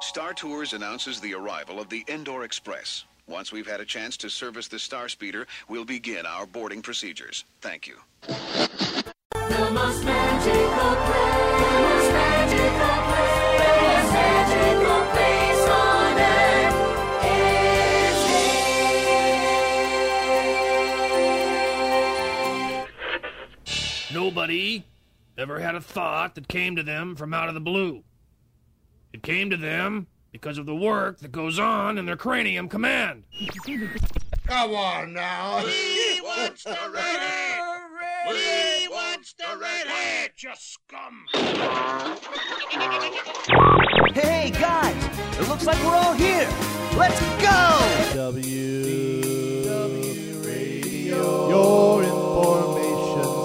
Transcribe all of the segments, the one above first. Star Tours announces the arrival of the Endor Express. Once we've had a chance to service the Star Speeder, we'll begin our boarding procedures. Thank you. The most magical place. The most magical place. The most magical place on earth is here. Nobody ever had a thought that came to them from out of the blue. It came to them because of the work that goes on in their cranium command. Come on now. We watch the redhead. We watch the redhead. You scum. Hey guys, it looks like we're all here. Let's go. WDW Radio. Your information station.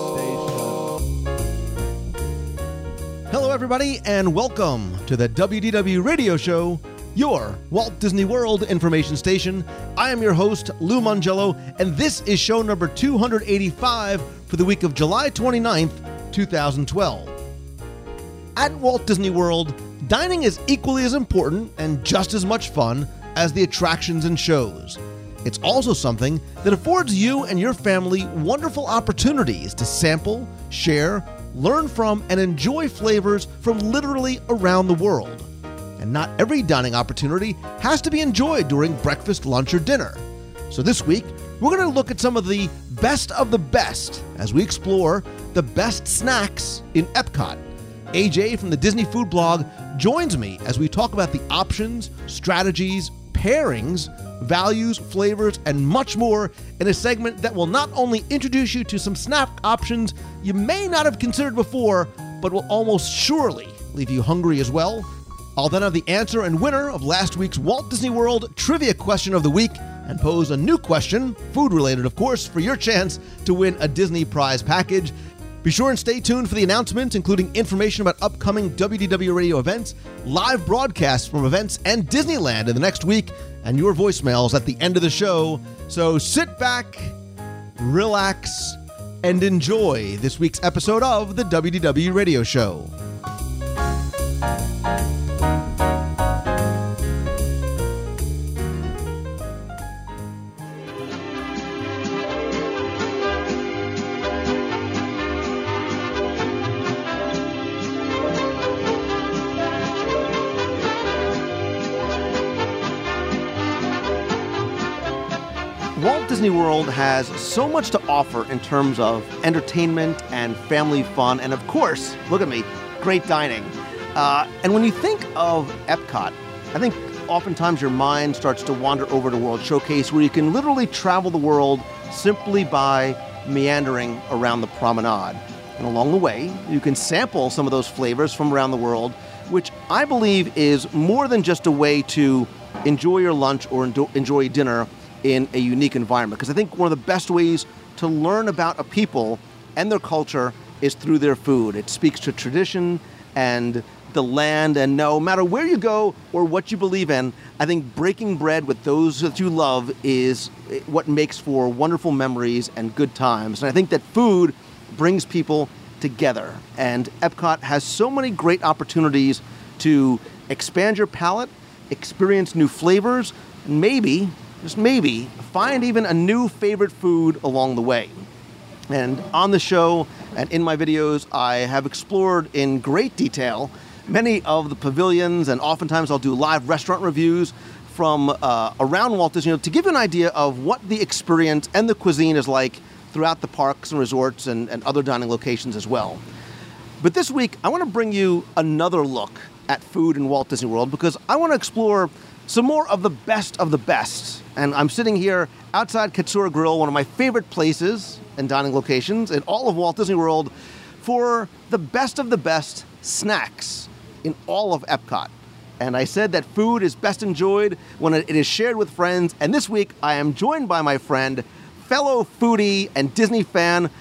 Hello everybody and welcome to the WDW Radio Show, your Walt Disney World information station. I am your host, Lou Mongello, and this is show number 285 for the week of July 29th, 2012. At Walt Disney World, dining is equally as important and just as much fun as the attractions and shows. It's also something that affords you and your family wonderful opportunities to sample, share, learn from, and enjoy flavors from literally around the world. And not every dining opportunity has to be enjoyed during breakfast, lunch, or dinner. So this week, we're going to look at some of the best as we explore the best snacks in Epcot. AJ from the Disney Food Blog joins me as we talk about the options, strategies, pairings, values, flavors, and much more in a segment that will not only introduce you to some snack options you may not have considered before, but will almost surely leave you hungry as well. I'll then have the answer and winner of last week's Walt Disney World Trivia Question of the Week and pose a new question, food-related of course, for your chance to win a Disney prize package. Be sure and stay tuned for the announcements, including information about upcoming WDW Radio events, live broadcasts from events and Disneyland in the next week, and your voicemails at the end of the show. So sit back, relax, and enjoy this week's episode of the WDW Radio Show. Walt Disney World has so much to offer in terms of entertainment and family fun, and of course, look at me, great dining. And when you think of Epcot, I think oftentimes your mind starts to wander over to World Showcase, where you can literally travel the world simply by meandering around the promenade. And along the way, you can sample some of those flavors from around the world, which I believe is more than just a way to enjoy your lunch or enjoy dinner in a unique environment, because I think one of the best ways to learn about a people and their culture is through their food. It speaks to tradition and the land, and no matter where you go or what you believe in, I think breaking bread with those that you love is what makes for wonderful memories and good times. And I think that food brings people together, and Epcot has so many great opportunities to expand your palate, experience new flavors, and maybe, just maybe, find even a new favorite food along the way. And on the show and in my videos, I have explored in great detail many of the pavilions, and oftentimes I'll do live restaurant reviews from around Walt Disney World to give you an idea of what the experience and the cuisine is like throughout the parks and resorts and other dining locations as well. But this week, I want to bring you another look at food in Walt Disney World, because I want to explore some more of the best of the best. And I'm sitting here outside Katsura Grill, one of my favorite places and dining locations in all of Walt Disney World, for the best snacks in all of Epcot. And I said that food is best enjoyed when it is shared with friends. And this week I am joined by my friend, fellow foodie and Disney fan,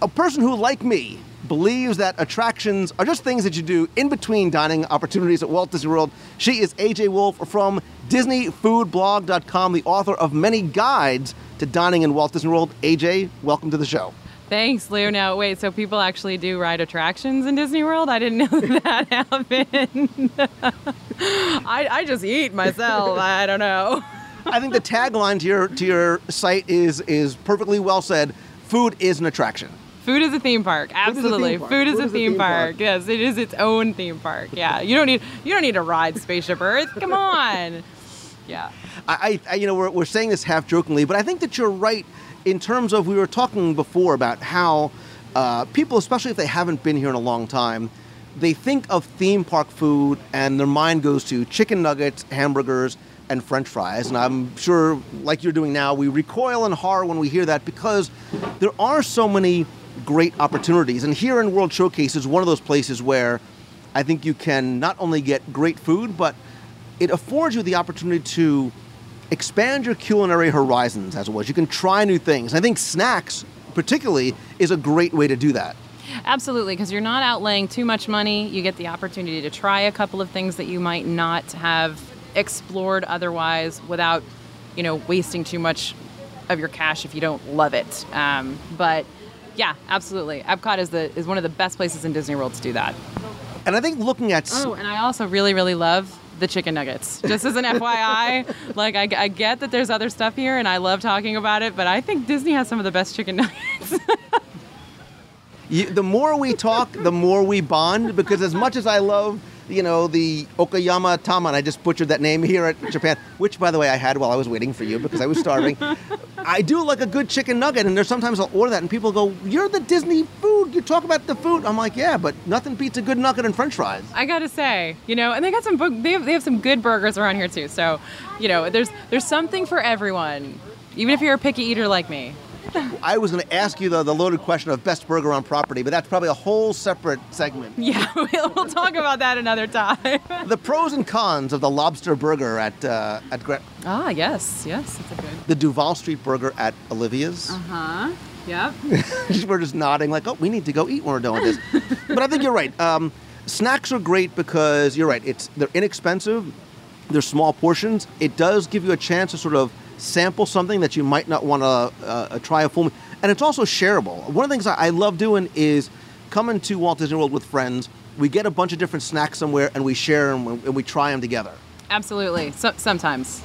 a person who, like me, believes that attractions are just things that you do in between dining opportunities at Walt Disney World. She is A.J. Wolf from DisneyFoodBlog.com, the author of many guides to dining in Walt Disney World. A.J., welcome to the show. Thanks, Lou. Now, wait, so people actually do ride attractions in Disney World? I didn't know that happened. I just eat myself. I don't know. I think the tagline to your site is perfectly well said. Food is an attraction. Food is a theme park. Absolutely. Food is a theme park. Yes, it is its own theme park. Yeah. You don't need to ride Spaceship Earth. Come on. Yeah. I you know, we're saying this half jokingly, but I think that you're right in terms of we were talking before about how people, especially if they haven't been here in a long time, they think of theme park food and their mind goes to chicken nuggets, hamburgers, and French fries. And I'm sure, like you're doing now, we recoil in horror when we hear that because there are so many great opportunities. And here in World Showcase is one of those places where I think you can not only get great food, but it affords you the opportunity to expand your culinary horizons, as it was. You can try new things. I think snacks, particularly, is a great way to do that. Absolutely, because you're not outlaying too much money. You get the opportunity to try a couple of things that you might not have explored otherwise without, you know, wasting too much of your cash if you don't love it. But yeah, absolutely. Epcot is one of the best places in Disney World to do that. And I think looking at... Oh, and I also really, really love the chicken nuggets. Just as an FYI, like I get that there's other stuff here and I love talking about it, but I think Disney has some of the best chicken nuggets. The more we talk, the more we bond, because as much as I love, you know, the Okayama Taman, I just butchered that name here at Japan, which, by the way, I had while I was waiting for you because I was starving. I do like a good chicken nugget, and there's sometimes I'll order that, and people go, you're the Disney food, you talk about the food. I'm like, yeah, but nothing beats a good nugget and French fries. I gotta say, you know, and they have some good burgers around here too, so, you know, there's something for everyone, even if you're a picky eater like me. I was going to ask you, though, the loaded question of best burger on property, but that's probably a whole separate segment. Yeah, we'll talk about that another time. The pros and cons of the lobster burger at Gret. Ah, yes, it's a good. The Duval Street burger at Olivia's. Uh-huh, yep. We're just nodding like, oh, we need to go eat when we're done with this. But I think you're right. Snacks are great because, you're right, they're inexpensive, they're small portions. It does give you a chance to sort of sample something that you might not want to try a full meal. And it's also shareable. One of the things I love doing is coming to Walt Disney World with friends. We get a bunch of different snacks somewhere and we share them and we try them together. Absolutely. Sometimes.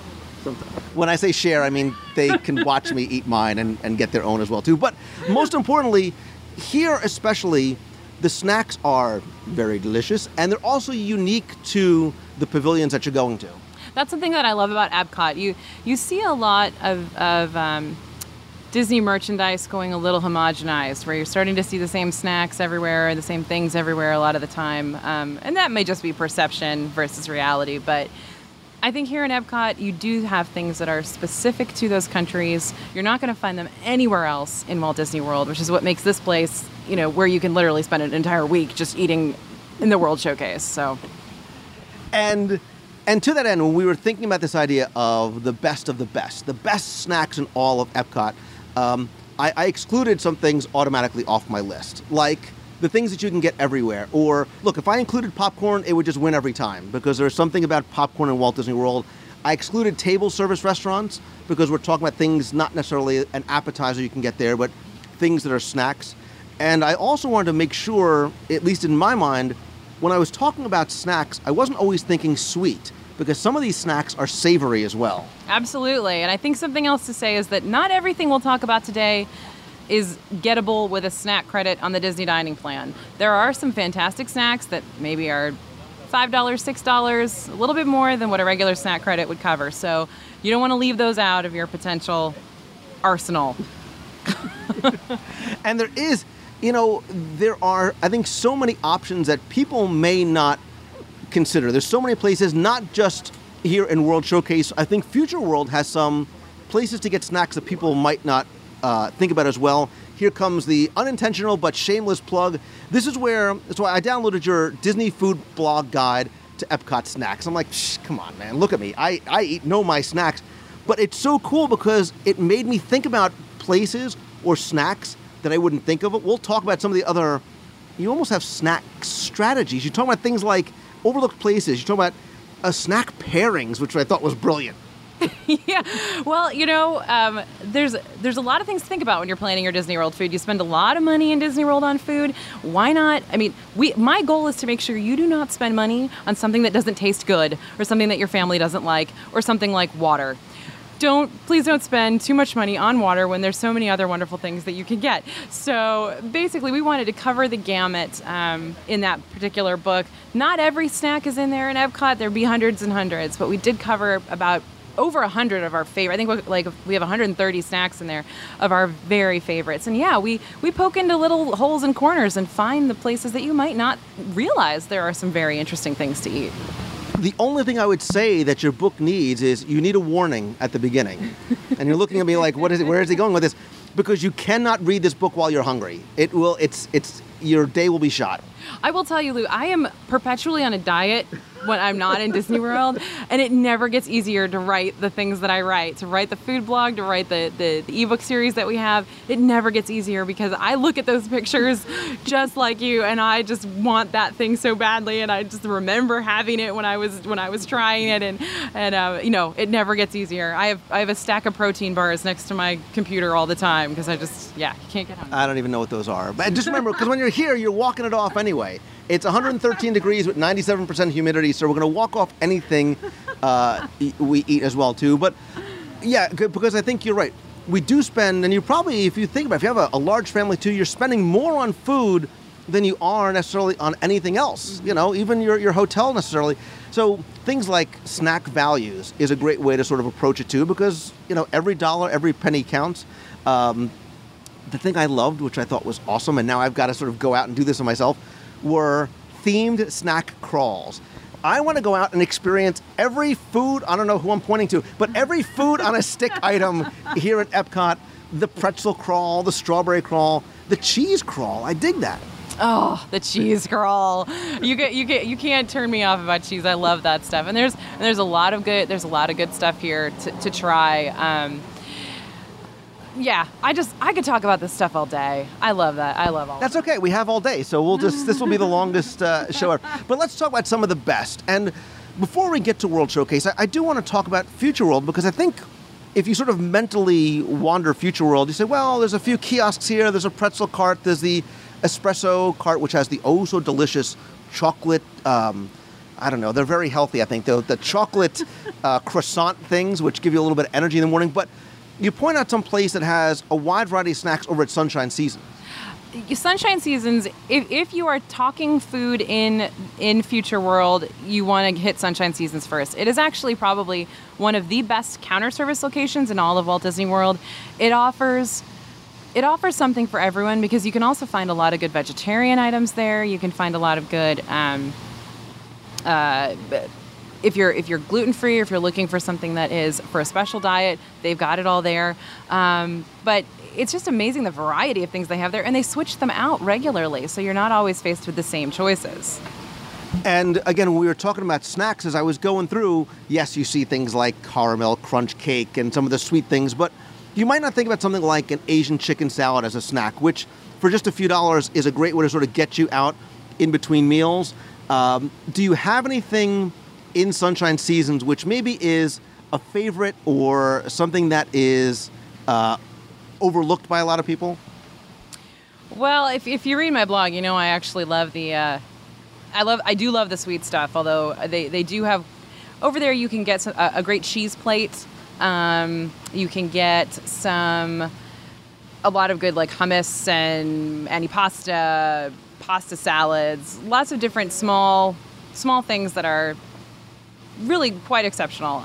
When I say share, I mean they can watch me eat mine and get their own as well too. But most importantly, here especially, the snacks are very delicious and they're also unique to the pavilions that you're going to. That's the thing that I love about Epcot. You see a lot of Disney merchandise going a little homogenized, where you're starting to see the same snacks everywhere, the same things everywhere a lot of the time. And that may just be perception versus reality. But I think here in Epcot, you do have things that are specific to those countries. You're not going to find them anywhere else in Walt Disney World, which is what makes this place, you know, where you can literally spend an entire week just eating in the World Showcase. So. And to that end, when we were thinking about this idea of the best snacks in all of Epcot, I excluded some things automatically off my list, like the things that you can get everywhere. Or, look, if I included popcorn, it would just win every time because there's something about popcorn in Walt Disney World. I excluded table service restaurants because we're talking about things, not necessarily an appetizer you can get there, but things that are snacks. And I also wanted to make sure, at least in my mind, when I was talking about snacks, I wasn't always thinking sweet, because some of these snacks are savory as well. Absolutely, and I think something else to say is that not everything we'll talk about today is gettable with a snack credit on the Disney Dining Plan. There are some fantastic snacks that maybe are $5, $6, a little bit more than what a regular snack credit would cover, so you don't want to leave those out of your potential arsenal. And there is, you know, there are, I think, so many options that people may not consider. There's so many places, not just here in World Showcase. I think Future World has some places to get snacks that people might not think about as well. Here comes the unintentional but shameless plug. That's why I downloaded your Disney Food Blog Guide to Epcot Snacks. I'm like, shh, come on, man, look at me. I know my snacks. But it's so cool because it made me think about places or snacks that I wouldn't think of. We'll talk about some of the other, you almost have snack strategies. You talk about things like overlooked places. You talk about snack pairings, which I thought was brilliant. Yeah. Well, you know, there's a lot of things to think about when you're planning your Disney World food. You spend a lot of money in Disney World on food. Why not? I mean, my goal is to make sure you do not spend money on something that doesn't taste good or something that your family doesn't like or something like water. Please don't spend too much money on water when there's so many other wonderful things that you can get. So basically we wanted to cover the gamut in that particular book. Not every snack is in there in Epcot. There'd be hundreds and hundreds, but we did cover about over 100 of our favorite. I think we have 130 snacks in there of our very favorites. And yeah, we poke into little holes and corners and find the places that you might not realize there are some very interesting things to eat. The only thing I would say that your book needs is you need a warning at the beginning. And you're looking at me like, what is it? Where is he going with this? Because you cannot read this book while you're hungry. Your day will be shot. I will tell you, Lou, I am perpetually on a diet when I'm not in Disney World, and it never gets easier to write the things that I write, to write the food blog, to write the ebook series that we have. It never gets easier because I look at those pictures just like you, and I just want that thing so badly, and I just remember having it when I was trying it, and you know, it never gets easier. I have a stack of protein bars next to my computer all the time because I just can't get hungry. I don't even know what those are, but just remember, because when you're here, you're walking it off anyway. It's 113 degrees with 97% humidity, so we're going to walk off anything we eat as well, too. But, yeah, because I think you're right. We do spend, and you probably, if you think about it, if you have a large family, too, you're spending more on food than you are necessarily on anything else, you know, even your hotel necessarily. So things like snack values is a great way to sort of approach it, too, because, you know, every dollar, every penny counts. The thing I loved, which I thought was awesome, and now I've got to sort of go out and do this myself, were themed snack crawls. I want to go out and experience every food, I don't know who I'm pointing to, but every food on a stick item here at Epcot, the pretzel crawl, the strawberry crawl, the cheese crawl. I dig that. Oh, the cheese crawl. You can't turn me off about cheese. I love that stuff. And there's a lot of good stuff here to try. Yeah, I could talk about this stuff all day. I love that. I love all that. That's okay. We have all day, so this will be the longest show ever. But let's talk about some of the best. And before we get to World Showcase, I do want to talk about Future World, because I think if you sort of mentally wander Future World, you say, well, there's a few kiosks here, there's a pretzel cart, there's the espresso cart, which has the oh-so-delicious chocolate, I don't know, they're very healthy, I think, the chocolate croissant things, which give you a little bit of energy in the morning. But you point out some place that has a wide variety of snacks over at Sunshine Seasons. Sunshine Seasons, if you are talking food in Future World, you want to hit Sunshine Seasons first. It is actually probably one of the best counter service locations in all of Walt Disney World. It offers something for everyone, because you can also find a lot of good vegetarian items there. You can find a lot of good... If you're gluten-free, or if you're looking for something that is for a special diet, they've got it all there. But it's just amazing the variety of things they have there, and they switch them out regularly, so you're not always faced with the same choices. And again, when we were talking about snacks, as I was going through, yes, you see things like caramel crunch cake and some of the sweet things, but you might not think about something like an Asian chicken salad as a snack, which for just a few dollars is a great way to sort of get you out in between meals. Do you have anything in Sunshine Seasons, which maybe is a favorite or something that is overlooked by a lot of people? Well, if you read my blog, you know I actually love the I do love the sweet stuff. Although they do have over there, you can get a great cheese plate. You can get a lot of good like hummus and antipasta, pasta salads, lots of different small things that are really quite exceptional.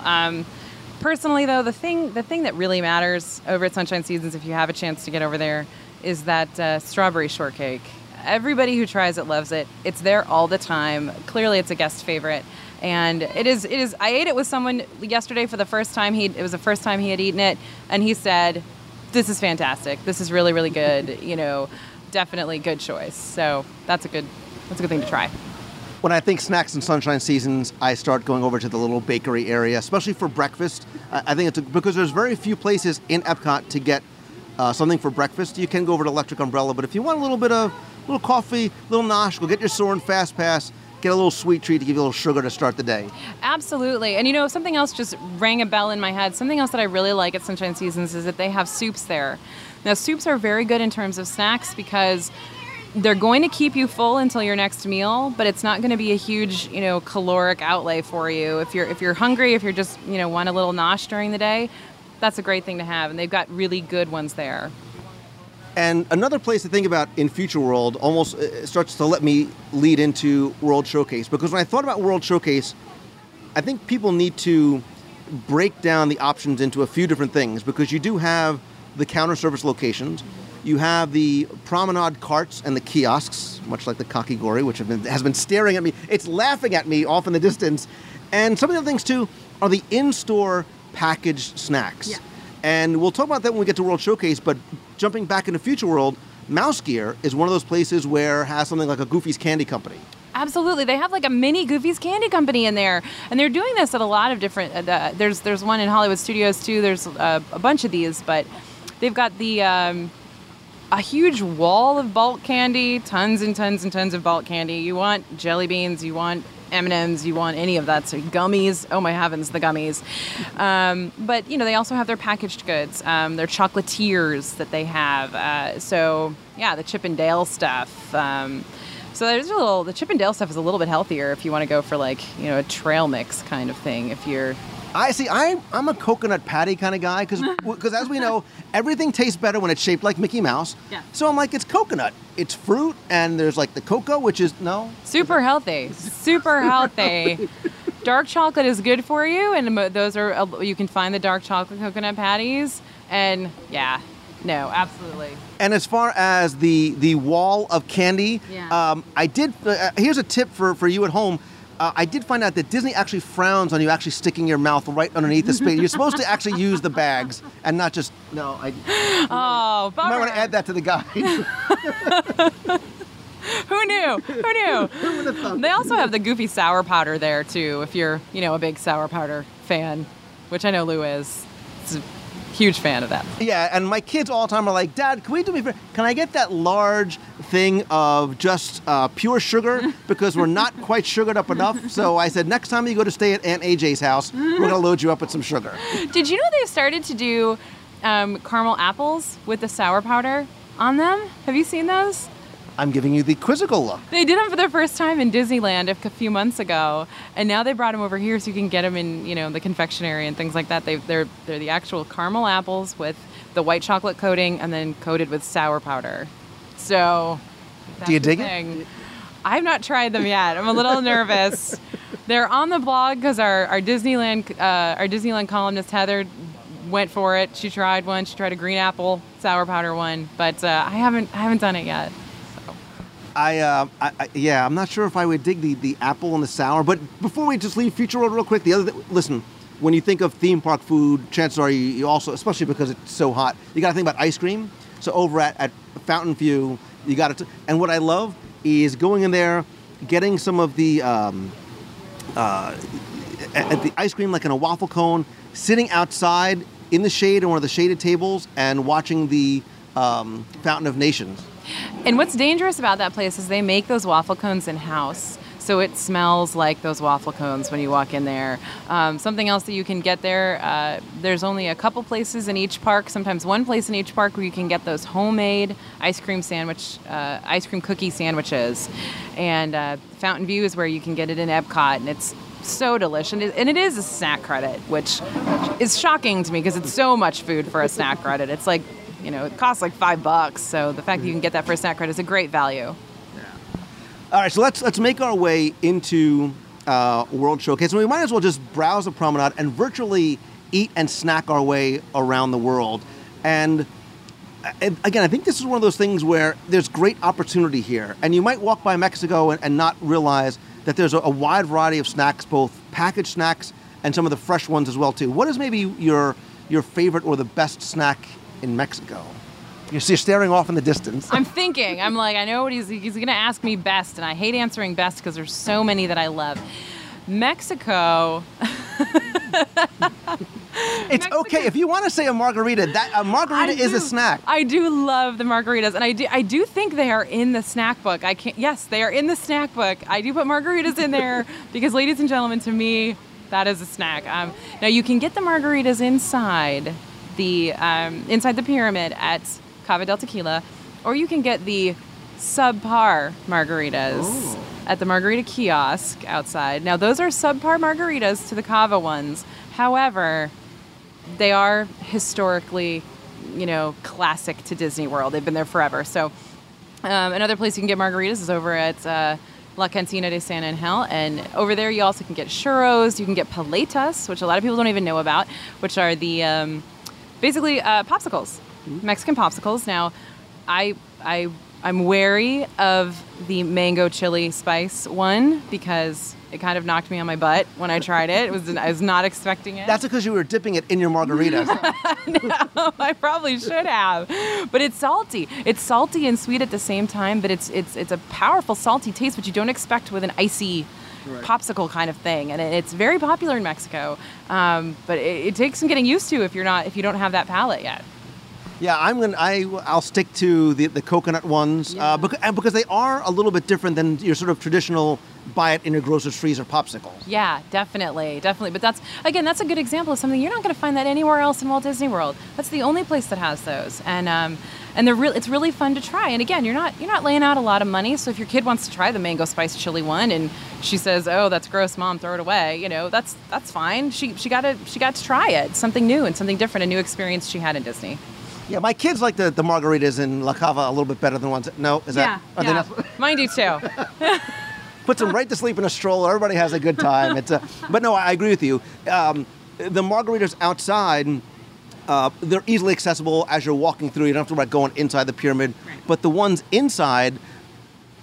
Personally, though, the thing that really matters over at Sunshine Seasons, if you have a chance to get over there, is that strawberry shortcake. Everybody who tries it loves it. It's there all the time. Clearly, it's a guest favorite, and it is. I ate it with someone yesterday for the first time. It was the first time he had eaten it, and he said, "This is fantastic. This is really, really good. You know, definitely good choice." So that's a good thing to try. When I think snacks and Sunshine Seasons, I start going over to the little bakery area, especially for breakfast. I think it's because there's very few places in Epcot to get something for breakfast. You can go over to Electric Umbrella, but if you want a little coffee, a little nosh, go get your Soarin' Fast Pass, get a little sweet treat to give you a little sugar to start the day. Absolutely. And you know, something else just rang a bell in my head. Something else that I really like at Sunshine Seasons is that they have soups there. Now, soups are very good in terms of snacks because they're going to keep you full until your next meal, but it's not going to be a huge, you know, caloric outlay for you. If you're hungry, if you're just, you know, want a little nosh during the day, that's a great thing to have, and they've got really good ones there. And another place to think about in Future World almost starts to let me lead into World Showcase, because when I thought about World Showcase, I think people need to break down the options into a few different things, because you do have the counter service locations, you have the promenade carts and the kiosks, much like the kakigori, which has been staring at me. It's laughing at me off in the distance. And some of the other things, too, are the in-store packaged snacks. Yeah. And we'll talk about that when we get to World Showcase, but jumping back into Future World, Mouse Gear is one of those places where it has something like a Goofy's Candy Company. Absolutely. They have like a mini Goofy's Candy Company in there. And they're doing this at a lot of different... there's one in Hollywood Studios, too. There's a bunch of these, but they've got the... a huge wall of bulk candy, tons and tons and tons of bulk candy. You want jelly beans, you want M&Ms, you want any of that. So gummies, oh my heavens, the gummies. But, you know, they also have their packaged goods, their chocolatiers that they have. So, yeah, the Chip and Dale stuff. So there's the Chip and Dale stuff is a little bit healthier if you want to go for, like, you know, a trail mix kind of thing. If you're... I'm a coconut patty kind of guy, because as we know, everything tastes better when it's shaped like Mickey Mouse. Yeah. So I'm like, it's coconut, it's fruit, and there's like the cocoa, which is, no? Super healthy. Dark chocolate is good for you, and those are, you can find the dark chocolate coconut patties, and yeah. No, absolutely. And as far as the wall of candy, yeah. Here's a tip for you at home. I did find out that Disney actually frowns on you actually sticking your mouth right underneath the space. You're supposed to actually use the bags and not just, no. You might want to add that to the guide. Who knew? They also have the Goofy Sour Powder there, too, if you're, you know, a big Sour Powder fan, which I know Lou is. It's a huge fan of that. Yeah, and my kids all the time are like, Dad, can I get that large thing of just pure sugar? Because we're not quite sugared up enough. So I said, next time you go to stay at Aunt AJ's house, we're going to load you up with some sugar. Did you know they've started to do caramel apples with the sour powder on them? Have you seen those? I'm giving you the quizzical look. They did them for the first time in Disneyland a few months ago, and now they brought them over here so you can get them in, you know, the confectionery and things like that. They're the actual caramel apples with the white chocolate coating and then coated with sour powder. So, that's do you dig it? I've not tried them yet. I'm a little nervous. They're on the blog because our Disneyland columnist Heather went for it. She tried one. She tried a green apple sour powder one, but I haven't done it yet. I'm not sure if I would dig the apple and the sour. But before we just leave Future World real quick, listen, when you think of theme park food, chances are you also, especially because it's so hot, you got to think about ice cream. So over at Fountain View, you got to, and what I love is going in there, getting some of the the ice cream like in a waffle cone, sitting outside in the shade on one of the shaded tables and watching the Fountain of Nations. And what's dangerous about that place is they make those waffle cones in-house, so it smells like those waffle cones when you walk in there. Something else that you can get there, there's only a couple places in each park, sometimes one place in each park where you can get those homemade ice cream cookie sandwiches. And Fountain View is where you can get it in Epcot, and it's so delicious. And it is a snack credit, which is shocking to me because it's so much food for a snack credit. It's like, you know, it costs like $5, so the fact that you can get that for a snack credit is a great value. Yeah. All right, so let's make our way into World Showcase, and we might as well just browse the promenade and virtually eat and snack our way around the world. And again, I think this is one of those things where there's great opportunity here, and you might walk by Mexico and not realize that there's a wide variety of snacks, both packaged snacks and some of the fresh ones as well, too. What is maybe your favorite or the best snack in Mexico? You're staring off in the distance. I'm thinking. I'm like, I know what he's going to ask me best, and I hate answering best because there's so many that I love. Mexico. It's Mexican. Okay if you want to say a margarita. That a margarita is a snack. I do love the margaritas, and I do think they are in the snack book. I can't. Yes, they are in the snack book. I do put margaritas in there because, ladies and gentlemen, to me, that is a snack. Now you can get the margaritas inside the pyramid at Cava del Tequila, or you can get the subpar margaritas at the margarita kiosk outside. Now those are subpar margaritas to the Cava ones. However, they are historically, classic to Disney World. They've been there forever. So another place you can get margaritas is over at La Cantina de San Angel, and over there you also can get churros, you can get paletas, which a lot of people don't even know about, which are the basically popsicles, Mexican popsicles. Now, I'm wary of the mango chili spice one because it kind of knocked me on my butt when I tried it. I was not expecting it. That's because you were dipping it in your margarita. No, I probably should have. But it's salty. It's salty and sweet at the same time, but it's a powerful salty taste, which you don't expect with an icy popsicle kind of thing. And it's very popular in Mexico, but it takes some getting used to if you don't have that palate yet. Yeah, I'll stick to the coconut ones because they are a little bit different than your sort of traditional buy it in your grocer's freezer popsicle. Yeah, definitely. But that's a good example of something you're not going to find that anywhere else in Walt Disney World. That's the only place that has those, and they're it's really fun to try. And again, you're not laying out a lot of money. So if your kid wants to try the mango spice chili one and she says, "Oh, that's gross, Mom, throw it away," that's fine. She got to try it, something new and something different, a new experience she had in Disney. Yeah, my kids like the margaritas in La Cava a little bit better than ones. Mine do too. Puts them right to sleep in a stroller. Everybody has a good time. But no, I agree with you. The margaritas outside, they're easily accessible as you're walking through. You don't have to worry about going inside the pyramid. Right. But the ones inside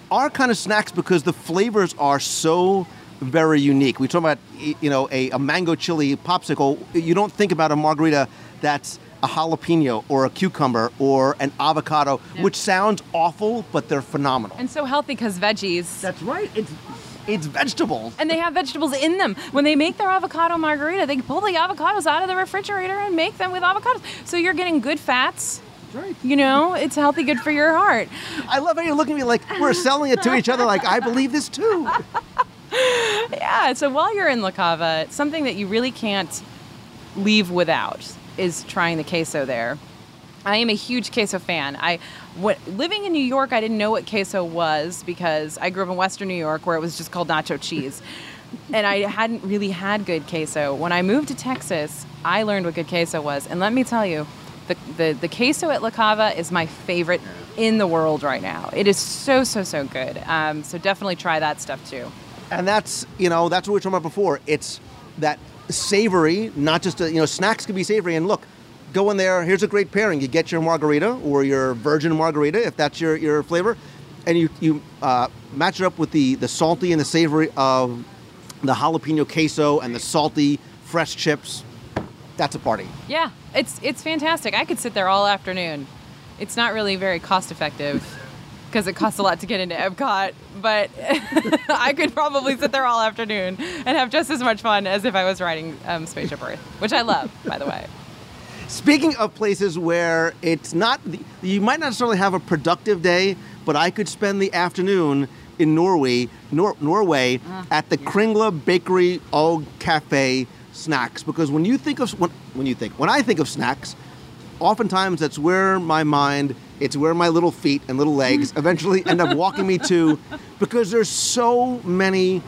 are kind of snacks because the flavors are so very unique. We talk about a mango chili popsicle. You don't think about a margarita that's a jalapeno or a cucumber or an avocado, which sounds awful, but they're phenomenal. And so healthy because veggies. That's right. It's vegetables. And they have vegetables in them. When they make their avocado margarita, they pull the avocados out of the refrigerator and make them with avocados. So you're getting good fats. Right. It's healthy, good for your heart. I love how you're looking at me like we're selling it to each other like I believe this too. Yeah, so while you're in La Cava, something that you really can't leave without is trying the queso there. I am a huge queso fan. Living in New York, I didn't know what queso was because I grew up in Western New York where it was just called nacho cheese. And I hadn't really had good queso. When I moved to Texas, I learned what good queso was. And let me tell you, the queso at La Cava is my favorite in the world right now. It is so, so, so good. So definitely try that stuff too. And that's what we were talking about before. It's that savory, not just snacks can be savory. And look, go in there. Here's a great pairing. You get your margarita or your virgin margarita, if that's your flavor, and you match it up with the salty and the savory of the jalapeno queso and the salty fresh chips. That's a party. Yeah, it's fantastic. I could sit there all afternoon. It's not really very cost effective because it costs a lot to get into Epcot, but I could probably sit there all afternoon and have just as much fun as if I was riding Spaceship Earth, which I love, by the way. Speaking of places where it's not, you might not necessarily have a productive day, but I could spend the afternoon in Norway at the Kringla Bakery Og Cafe snacks, because when I think of snacks, oftentimes that's where my mind, it's where my little feet and little legs eventually end up walking me to, because there's so many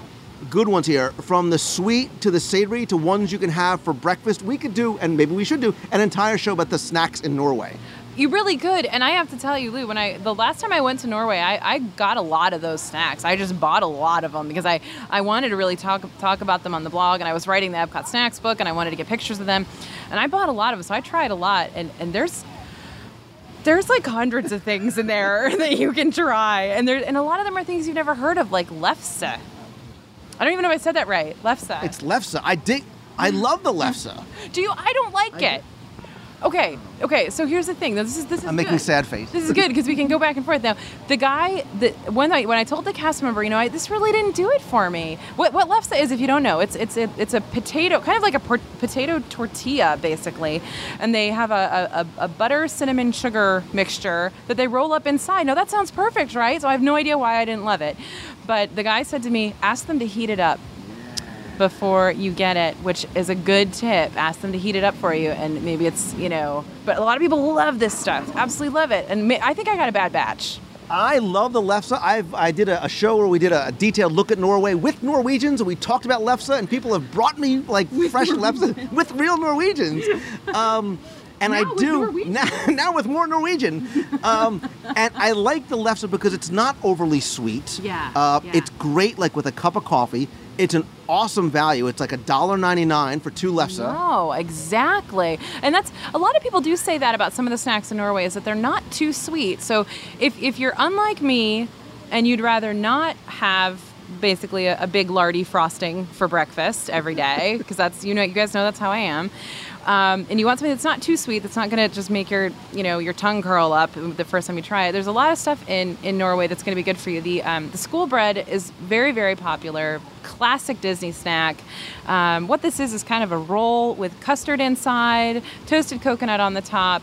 good ones here, from the sweet to the savory to ones you can have for breakfast. We could do, and maybe we should do, an entire show about the snacks in Norway. You really could, and I have to tell you, Lou, the last time I went to Norway, I got a lot of those snacks. I just bought a lot of them because I wanted to really talk about them on the blog, and I was writing the Epcot Snacks book, and I wanted to get pictures of them, and I bought a lot of them, so I tried a lot, and there's like hundreds of things in there that you can try. And a lot of them are things you've never heard of, like lefse. I don't even know if I said that right. Lefse. It's lefse. I love the lefse. I don't like it. Okay. So here's the thing. This is I'm making sad face. This is good because we can go back and forth now. The guy, one night when I told the cast member, this really didn't do it for me. What lefse is, if you don't know, it's a potato, kind of like a potato tortilla basically, and they have a butter cinnamon sugar mixture that they roll up inside. Now that sounds perfect, right? So I have no idea why I didn't love it, but the guy said to me, ask them to heat it up before you get it, which is a good tip. Ask them to heat it up for you, and maybe it's, but a lot of people love this stuff, absolutely love it. And I think I got a bad batch. I love the lefse. I did a show where we did a detailed look at Norway with Norwegians, and we talked about lefse, and people have brought me fresh lefse with real Norwegians. And now I do, now with more Norwegian. And I like the lefse because it's not overly sweet. Yeah, It's great with a cup of coffee. It's an awesome value. It's like $1.99 for two lefse. Oh, exactly. And that's, a lot of people do say that about some of the snacks in Norway, is that they're not too sweet. So if you're unlike me and you'd rather not have basically a big lardy frosting for breakfast every day, because that's, you guys know that's how I am. And you want something that's not too sweet, that's not going to just make your, your tongue curl up the first time you try it. There's a lot of stuff in Norway that's going to be good for you. The school bread is very, very popular, classic Disney snack. What this is kind of a roll with custard inside, toasted coconut on the top.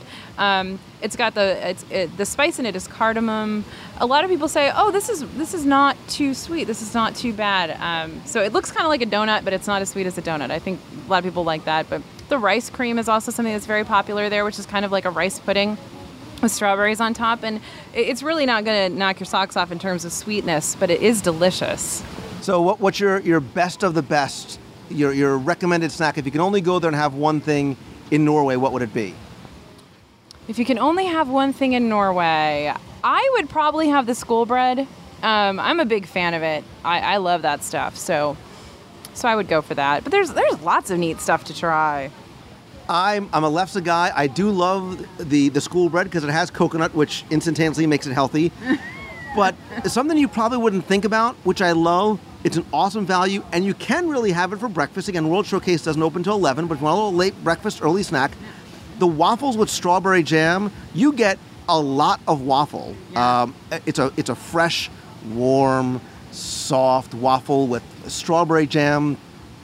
It's got the spice in it is cardamom. A lot of people say, oh, this is not too sweet. This is not too bad. So it looks kind of like a donut, but it's not as sweet as a donut. I think a lot of people like that, but the rice cream is also something that's very popular there, which is kind of like a rice pudding with strawberries on top. And it's really not going to knock your socks off in terms of sweetness, but it is delicious. So what's your best of the best, your recommended snack? If you can only go there and have one thing in Norway, what would it be? If you can only have one thing in Norway, I would probably have the school bread. I'm a big fan of it. I love that stuff. So I would go for that. But there's lots of neat stuff to try. I'm a lefse guy. I do love the school bread because it has coconut, which instantaneously makes it healthy. But something you probably wouldn't think about, which I love, it's an awesome value, and you can really have it for breakfast. Again, World Showcase doesn't open till 11, but if you want a little late breakfast, early snack, the waffles with strawberry jam, you get a lot of waffle. Yeah. It's a fresh, warm, soft waffle with strawberry jam.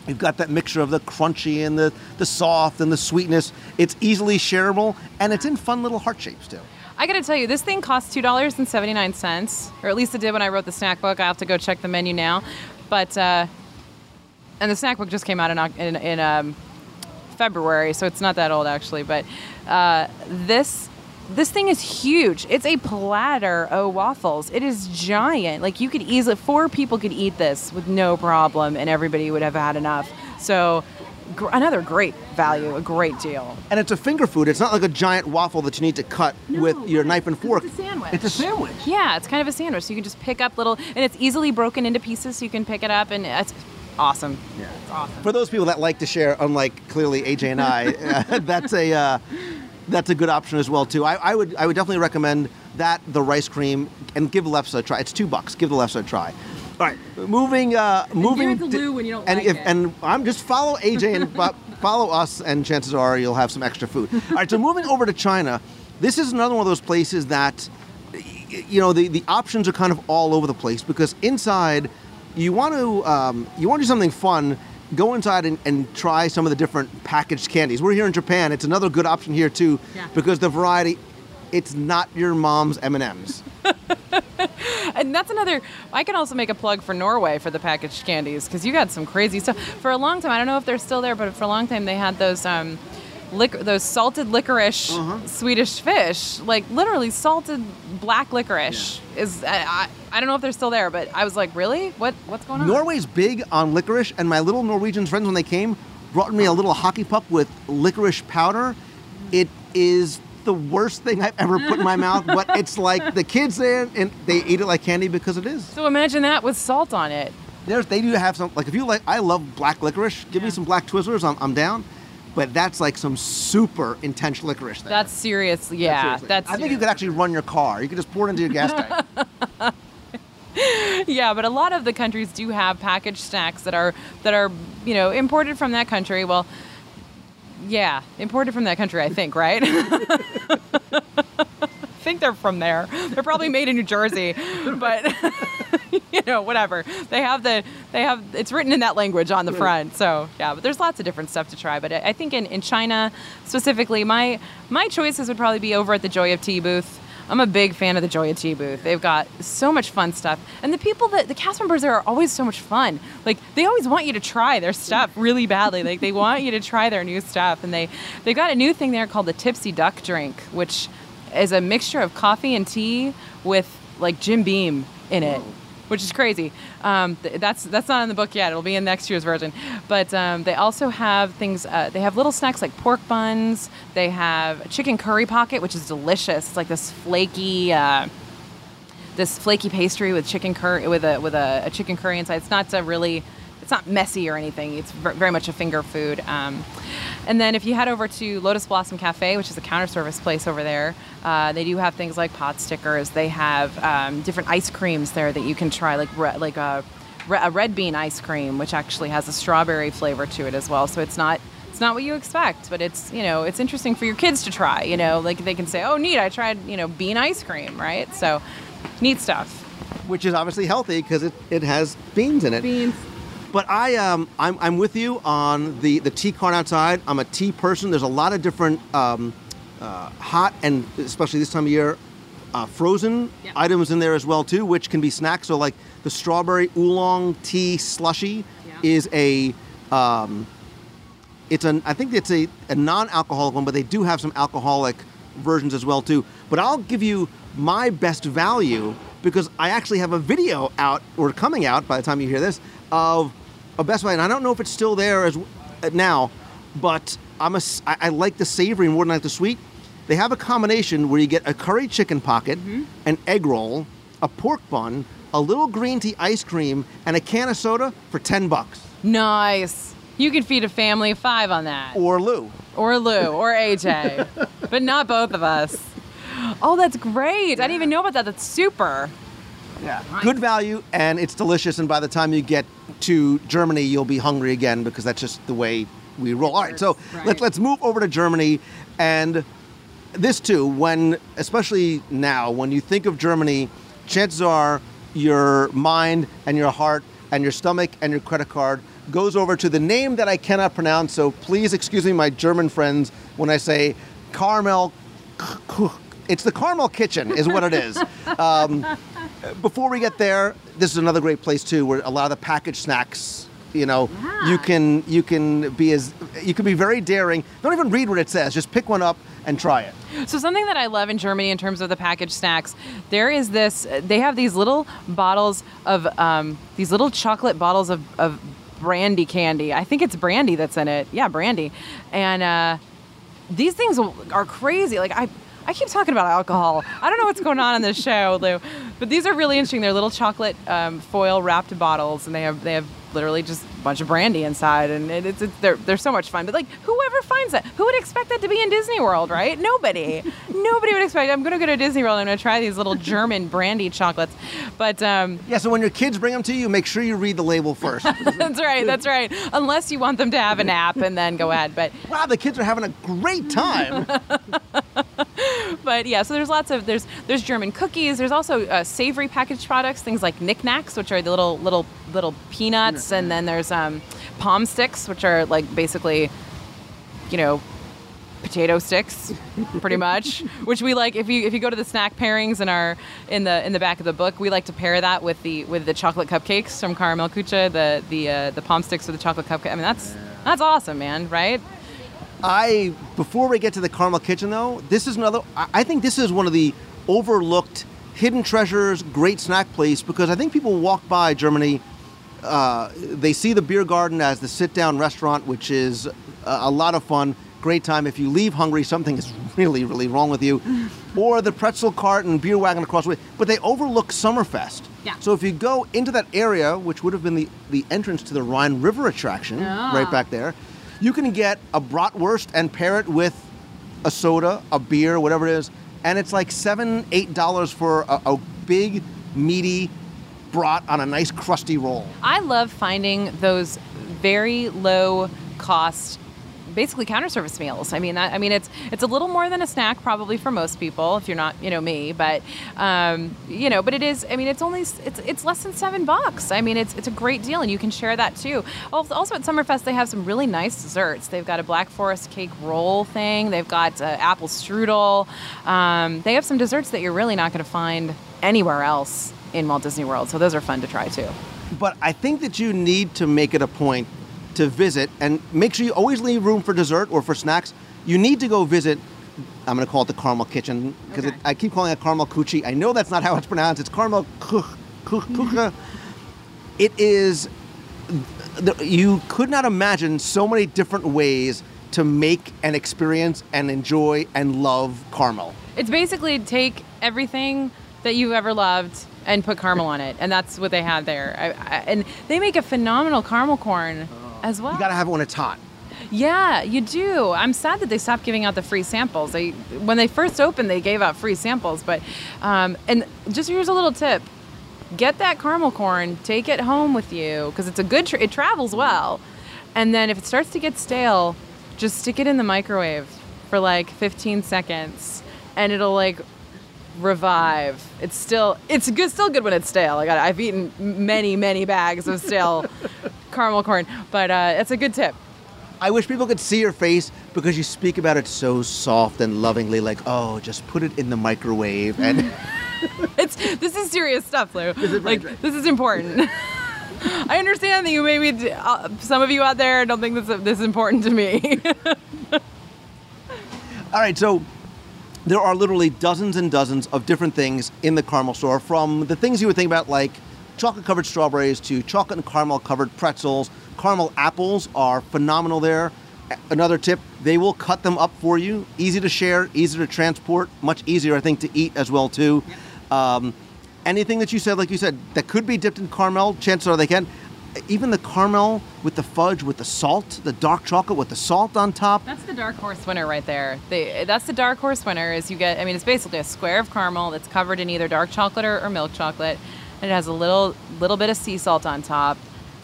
You've got that mixture of the crunchy and the soft and the sweetness. It's easily shareable, and it's in fun little heart shapes too. I gotta tell you, this thing costs $2.79, or at least it did when I wrote the snack book. I'll have to go check the menu now. But and the snack book just came out in February, so it's not that old actually. But this thing is huge. It's a platter of waffles. It is giant. You could easily, 4 people could eat this with no problem, and everybody would have had enough. So another great value, a great deal. And it's a finger food. It's not like a giant waffle that you need to cut with your knife and fork. It's a sandwich. Yeah, it's kind of a sandwich. So you can just pick up little, and it's easily broken into pieces, so you can pick it up, and it's awesome. Yeah, it's awesome. For those people that like to share, unlike clearly AJ and I, that's a good option as well too. I would definitely recommend that, the rice cream, and give lefse a try. It's $2. Give the lefse a try. All right, moving. Give it to Lou when you don't like it. And I'm just follow AJ and follow us, and chances are you'll have some extra food. All right, so moving over to China, this is another one of those places that the options are kind of all over the place, because inside you want to do something fun. Go inside and try some of the different packaged candies. We're here in Japan. It's another good option here too, because the variety, it's not your mom's M&Ms. And that's another, I can also make a plug for Norway for the packaged candies, because you got some crazy stuff. For a long time, I don't know if they're still there, but for a long time they had those salted licorice Swedish fish, literally salted black licorice. Yeah. I don't know if they're still there, but I was like, really? What's going on? Norway's big on licorice, and my little Norwegian friends, when they came, brought me a little hockey puck with licorice powder. It is the worst thing I've ever put in my mouth, but it's like the kids there, and they eat it like candy because it is. So imagine that with salt on it. They do have some, if you like, I love black licorice. Give me some black Twizzlers, I'm down. But that's some super intense licorice there. That's serious, yeah. I think you could actually run your car. You could just pour it into your gas tank. Yeah, but a lot of the countries do have packaged snacks that are imported from that country. Well, Yeah, imported from that country, I think, right? I think they're from there. They're probably made in New Jersey, but you know, whatever. They have it's written in that language on the front. So yeah, but there's lots of different stuff to try. But I think in China specifically, my choices would probably be over at the Joy of Tea booth. I'm a big fan of the Joy of Tea booth. They've got so much fun stuff. And the cast members there are always so much fun. Like, they always want you to try their stuff really badly. Like, they want you to try their new stuff. And they've got a new thing there called the Tipsy Duck drink, which is a mixture of coffee and tea with, like, Jim Beam in it. Whoa. Which is crazy. That's not in the book yet. It'll be in next year's version. But they also have things, they have little snacks like pork buns. They have chicken curry pocket, which is delicious. It's like this flaky pastry with chicken curry, with a chicken curry inside. It's not messy or anything. It's very much a finger food. And then if you head over to Lotus Blossom Cafe, which is a counter service place over there, they do have things like pot stickers. They have different ice creams there that you can try, like a red bean ice cream, which actually has a strawberry flavor to it as well. So it's not what you expect, but it's interesting for your kids to try. You know, like they can say, "Oh, neat! I tried bean ice cream," right? So neat stuff. Which is obviously healthy because it has beans in it. Beans. But I'm with you on the tea cart outside. I'm a tea person. There's a lot of different hot and especially this time of year, frozen items in there as well too, which can be snacks. So like the strawberry oolong tea slushy is I think it's a non-alcoholic one, but they do have some alcoholic versions as well too. But I'll give you my best value because I actually have a video out or coming out by the time you hear this of a Best Buy, and I don't know if it's still there as now, but I like the savory more than I like the sweet. They have a combination where you get a curry chicken pocket, an egg roll, a pork bun, a little green tea ice cream, and a can of soda for $10. Nice. You could feed a family of 5 on that. Or Lou, or AJ, but not both of us. Oh, that's great. Yeah. I didn't even know about that. That's super. Yeah, good value, and it's delicious, and by the time you get to Germany, you'll be hungry again because that's just the way we roll. All right, so let's move over to Germany, and this too, especially now, when you think of Germany, chances are your mind and your heart and your stomach and your credit card goes over to the name that I cannot pronounce, so please excuse me, my German friends, when I say Karamell-Küche. It's the Karamell Kitchen is what it is. Before we get there, this is another great place too, where a lot of the packaged snacks, you can be very daring. Don't even read what it says. Just pick one up and try it. So something that I love in Germany in terms of the packaged snacks, they have these little bottles of these little chocolate bottles of brandy candy. I think it's brandy that's in it. Yeah, brandy. And these things are crazy. Like I keep talking about alcohol. I don't know what's going on this show, Lou, but these are really interesting. They're little chocolate foil wrapped bottles, and they have literally just a bunch of brandy inside, and they're so much fun. But like, whoever finds that, who would expect that to be in Disney World, right? Nobody. Nobody would expect. I'm going to go to Disney World. I'm going to try these little German brandy chocolates. But so when your kids bring them to you, make sure you read the label first. That's right. Unless you want them to have an app, and then go ahead. But wow, the kids are having a great time. But yeah, so there's German cookies. There's also savory packaged products, things like knickknacks, which are the little peanuts, and then there's palm sticks, which are like basically, potato sticks, pretty much. Which we like if you go to the snack pairings in the back of the book, we like to pair that with the chocolate cupcakes from Karamell-Küche, the palm sticks with the chocolate cupcake. I mean that's awesome, man, right? Before we get to the Karamell Kitchen though, I think this is one of the overlooked hidden treasures, great snack place, because I think people walk by Germany, they see the beer garden as the sit down restaurant, which is a lot of fun, great time. If you leave hungry, something is really, really wrong with you. Or the pretzel cart and beer wagon across the way, but they overlook Summerfest. Yeah. So if you go into that area, which would have been the entrance to the Rhine River attraction, right back there, you can get a bratwurst and pair it with a soda, a beer, whatever it is, and it's like $7, $8 for a big, meaty brat on a nice, crusty roll. I love finding those very low-cost basically counter service meals. I mean, it's a little more than a snack probably for most people if you're not, you know, me, but but it is. I mean, it's less than $7. I mean, it's a great deal, and you can share that too. Also at Summerfest, they have some really nice desserts. They've got a Black Forest cake roll thing. They've got apple strudel. They have some desserts that you're really not going to find anywhere else in Walt Disney World. So those are fun to try too. But I think that you need to make it a point to visit and make sure you always leave room for dessert or for snacks. You need to go visit, I'm going to call it the Karamell Kitchen, because I keep calling it Karamell-Küche. I know that's not how it's pronounced. It's Karamell-Küche. It is, you could not imagine so many different ways to make and experience and enjoy and love caramel. It's basically take everything that you've ever loved and put caramel on it, and that's what they had there. And they make a phenomenal caramel corn as well. You gotta have it when it's hot. Yeah, you do. I'm sad that they stopped giving out the free samples. When they first opened, they gave out free samples, but and just here's a little tip. Get that caramel corn, take it home with you, because it's a good, it travels well. And then if it starts to get stale, just stick it in the microwave for like 15 seconds, and it'll like revive. It's still good when it's stale. I've eaten many bags of stale caramel corn, but it's a good tip. I wish people could see your face, because you speak about it so soft and lovingly, like, oh, just put it in the microwave. And this is serious stuff, Lou. This is important. I understand that you maybe, some of you out there don't think this is important to me. All right, so there are literally dozens and dozens of different things in the caramel store, from the things you would think about, like chocolate-covered strawberries, to chocolate and caramel-covered pretzels. Caramel apples are phenomenal there. Another tip, they will cut them up for you. Easy to share, easy to transport, much easier, I think, to eat as well, too. Anything that you said, like you said, that could be dipped in caramel, chances are they can. Even the caramel with the fudge, with the salt, the dark chocolate with the salt on top. That's the dark horse winner right there. That's the dark horse winner is you get, I mean, it's basically a square of caramel that's covered in either dark chocolate or milk chocolate. And it has a little bit of sea salt on top.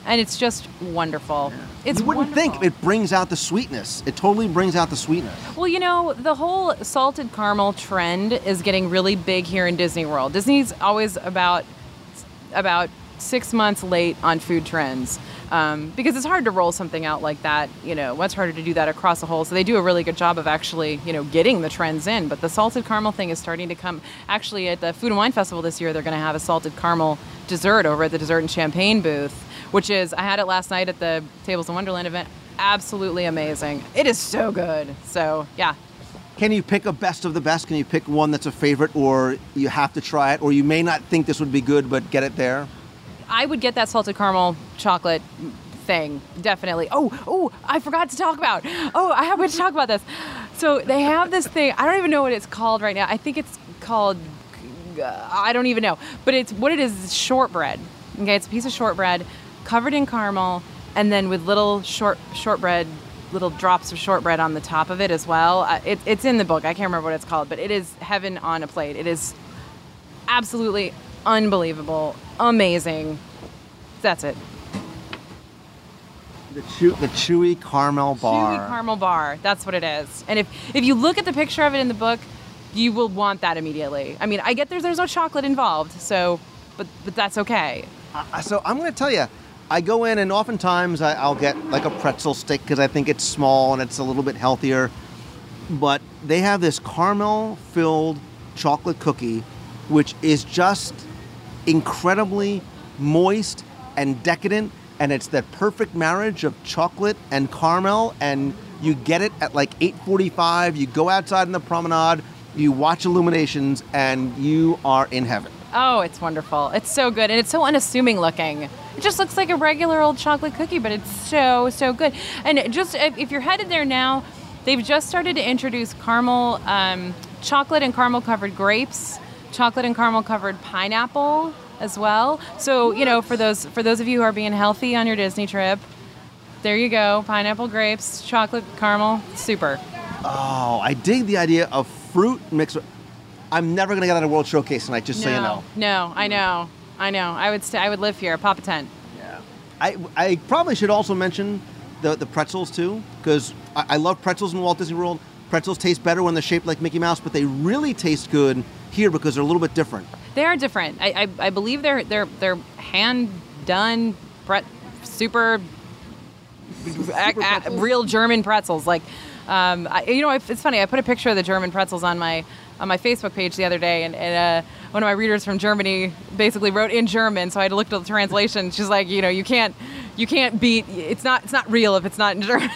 And it's just wonderful. Yeah. You wouldn't think it brings out the sweetness. It totally brings out the sweetness. Well, you know, the whole salted caramel trend is getting really big here in Disney World. Disney's always about 6 months late on food trends, because it's hard to roll something out like that. You know, much harder to do that across the whole. So they do a really good job of actually, you know, getting the trends in. But the salted caramel thing is starting to come. Actually, at the Food and Wine Festival this year, they're going to have a salted caramel dessert over at the Dessert and Champagne booth. Which is, I had it last night at the Tables in Wonderland event. Absolutely amazing. It is so good. So, yeah. Can you pick a best of the best? Can you pick one that's a favorite, or you have to try it, or you may not think this would be good, but get it there? I would get that salted caramel chocolate thing, definitely. Oh, I forgot to talk about. Oh, I have to talk about this. So they have this thing. I don't even know what it's called right now. I think it's called, I don't even know. But what it is shortbread. Okay, it's a piece of shortbread covered in caramel, and then with little little drops of shortbread on the top of it as well. It's in the book. I can't remember what it's called, but it is heaven on a plate. It is absolutely unbelievable, amazing. That's it. The chewy caramel bar. Chewy caramel bar. That's what it is. And if you look at the picture of it in the book, you will want that immediately. I mean, I get there's no chocolate involved, so but that's okay. So I'm going to tell you. I go in, and oftentimes I'll get like a pretzel stick because I think it's small and it's a little bit healthier. But they have this caramel-filled chocolate cookie, which is just incredibly moist and decadent. And it's that perfect marriage of chocolate and caramel. And you get it at like 8:45. You go outside in the promenade. You watch Illuminations, and you are in heaven. Oh, it's wonderful. It's so good. And it's so unassuming looking. It just looks like a regular old chocolate cookie, but it's so, so good. And just if you're headed there now, they've just started to introduce caramel, chocolate and caramel covered grapes, chocolate and caramel covered pineapple as well. So, you know, for those of you who are being healthy on your Disney trip, there you go. Pineapple, grapes, chocolate, caramel. Super. Oh, I dig the idea of fruit mixed. I'm never going to get out of World Showcase tonight, so you know. No, I know. I would live here, pop a tent. Yeah. I probably should also mention the pretzels too, because I love pretzels in Walt Disney World. Pretzels taste better when they're shaped like Mickey Mouse, but they really taste good here because they're a little bit different. They are different. I believe they're hand done real German pretzels. Like, it's funny. I put a picture of the German pretzels on my Facebook page the other day, and one of my readers from Germany basically wrote in German, so I had to look at the translation. She's like, you can't beat, it's not real if it's not in Germany,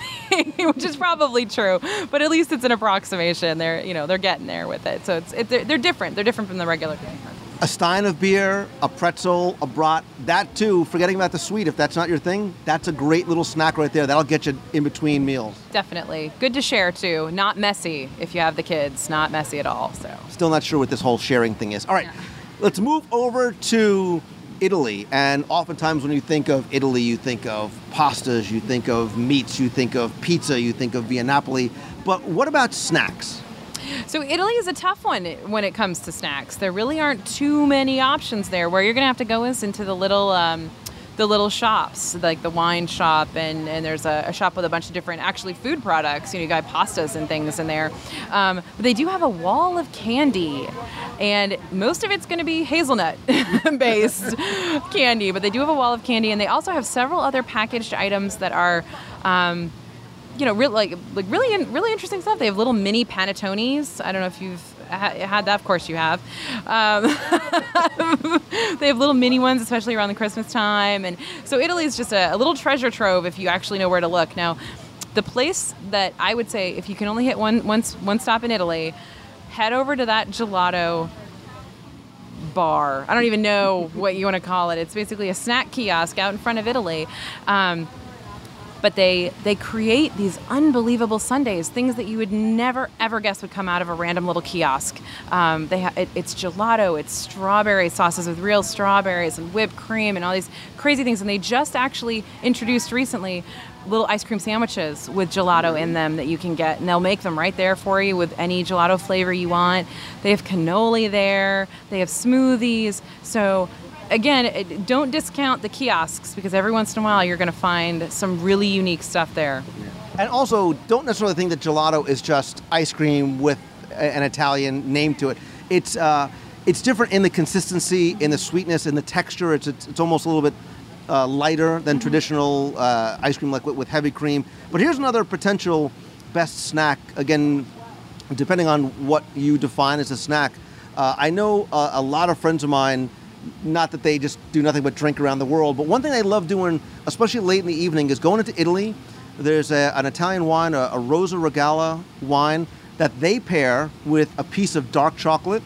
which is probably true, but at least it's an approximation. They're getting there with it. So they're different. They're different from the regular thing. A stein of beer, a pretzel, a brat, that too, forgetting about the sweet, if that's not your thing, that's a great little snack right there. That'll get you in between meals. Definitely. Good to share too. Not messy if you have the kids. Not messy at all. So still not sure what this whole sharing thing is. All right, Let's move over to Italy. And oftentimes when you think of Italy, you think of pastas, you think of meats, you think of pizza, you think of Via Napoli. But what about snacks? So Italy is a tough one when it comes to snacks. There really aren't too many options there. Where you're going to have to go is into the little shops, like the wine shop, and there's a shop with a bunch of different actually food products. You got pastas and things in there. But they do have a wall of candy, and most of it's going to be hazelnut-based candy. But they do have a wall of candy, and they also have several other packaged items that are... really interesting stuff. They have little mini panettones. I don't know if you've had that. Of course you have. They have little mini ones, especially around the Christmas time. And so Italy is just a little treasure trove if you actually know where to look. Now, the place that I would say, if you can only hit one stop in Italy, head over to that gelato bar. I don't even know what you want to call it. It's basically a snack kiosk out in front of Italy. But they create these unbelievable sundaes, things that you would never, ever guess would come out of a random little kiosk. It's gelato, it's strawberry sauces with real strawberries and whipped cream and all these crazy things. And they just actually introduced recently little ice cream sandwiches with gelato in them that you can get. And they'll make them right there for you with any gelato flavor you want. They have cannoli there. They have smoothies. So... Again, don't discount the kiosks, because every once in a while you're going to find some really unique stuff there. And also, don't necessarily think that gelato is just ice cream with an Italian name to it. It's different in the consistency, in the sweetness, in the texture. It's almost a little bit lighter than traditional ice cream, like with heavy cream. But here's another potential best snack, again, depending on what you define as a snack. I know a lot of friends of mine, not that they just do nothing but drink around the world, but one thing they love doing, especially late in the evening, is going into Italy. There's an Italian wine, a Rosa Regale wine, that they pair with a piece of dark chocolate,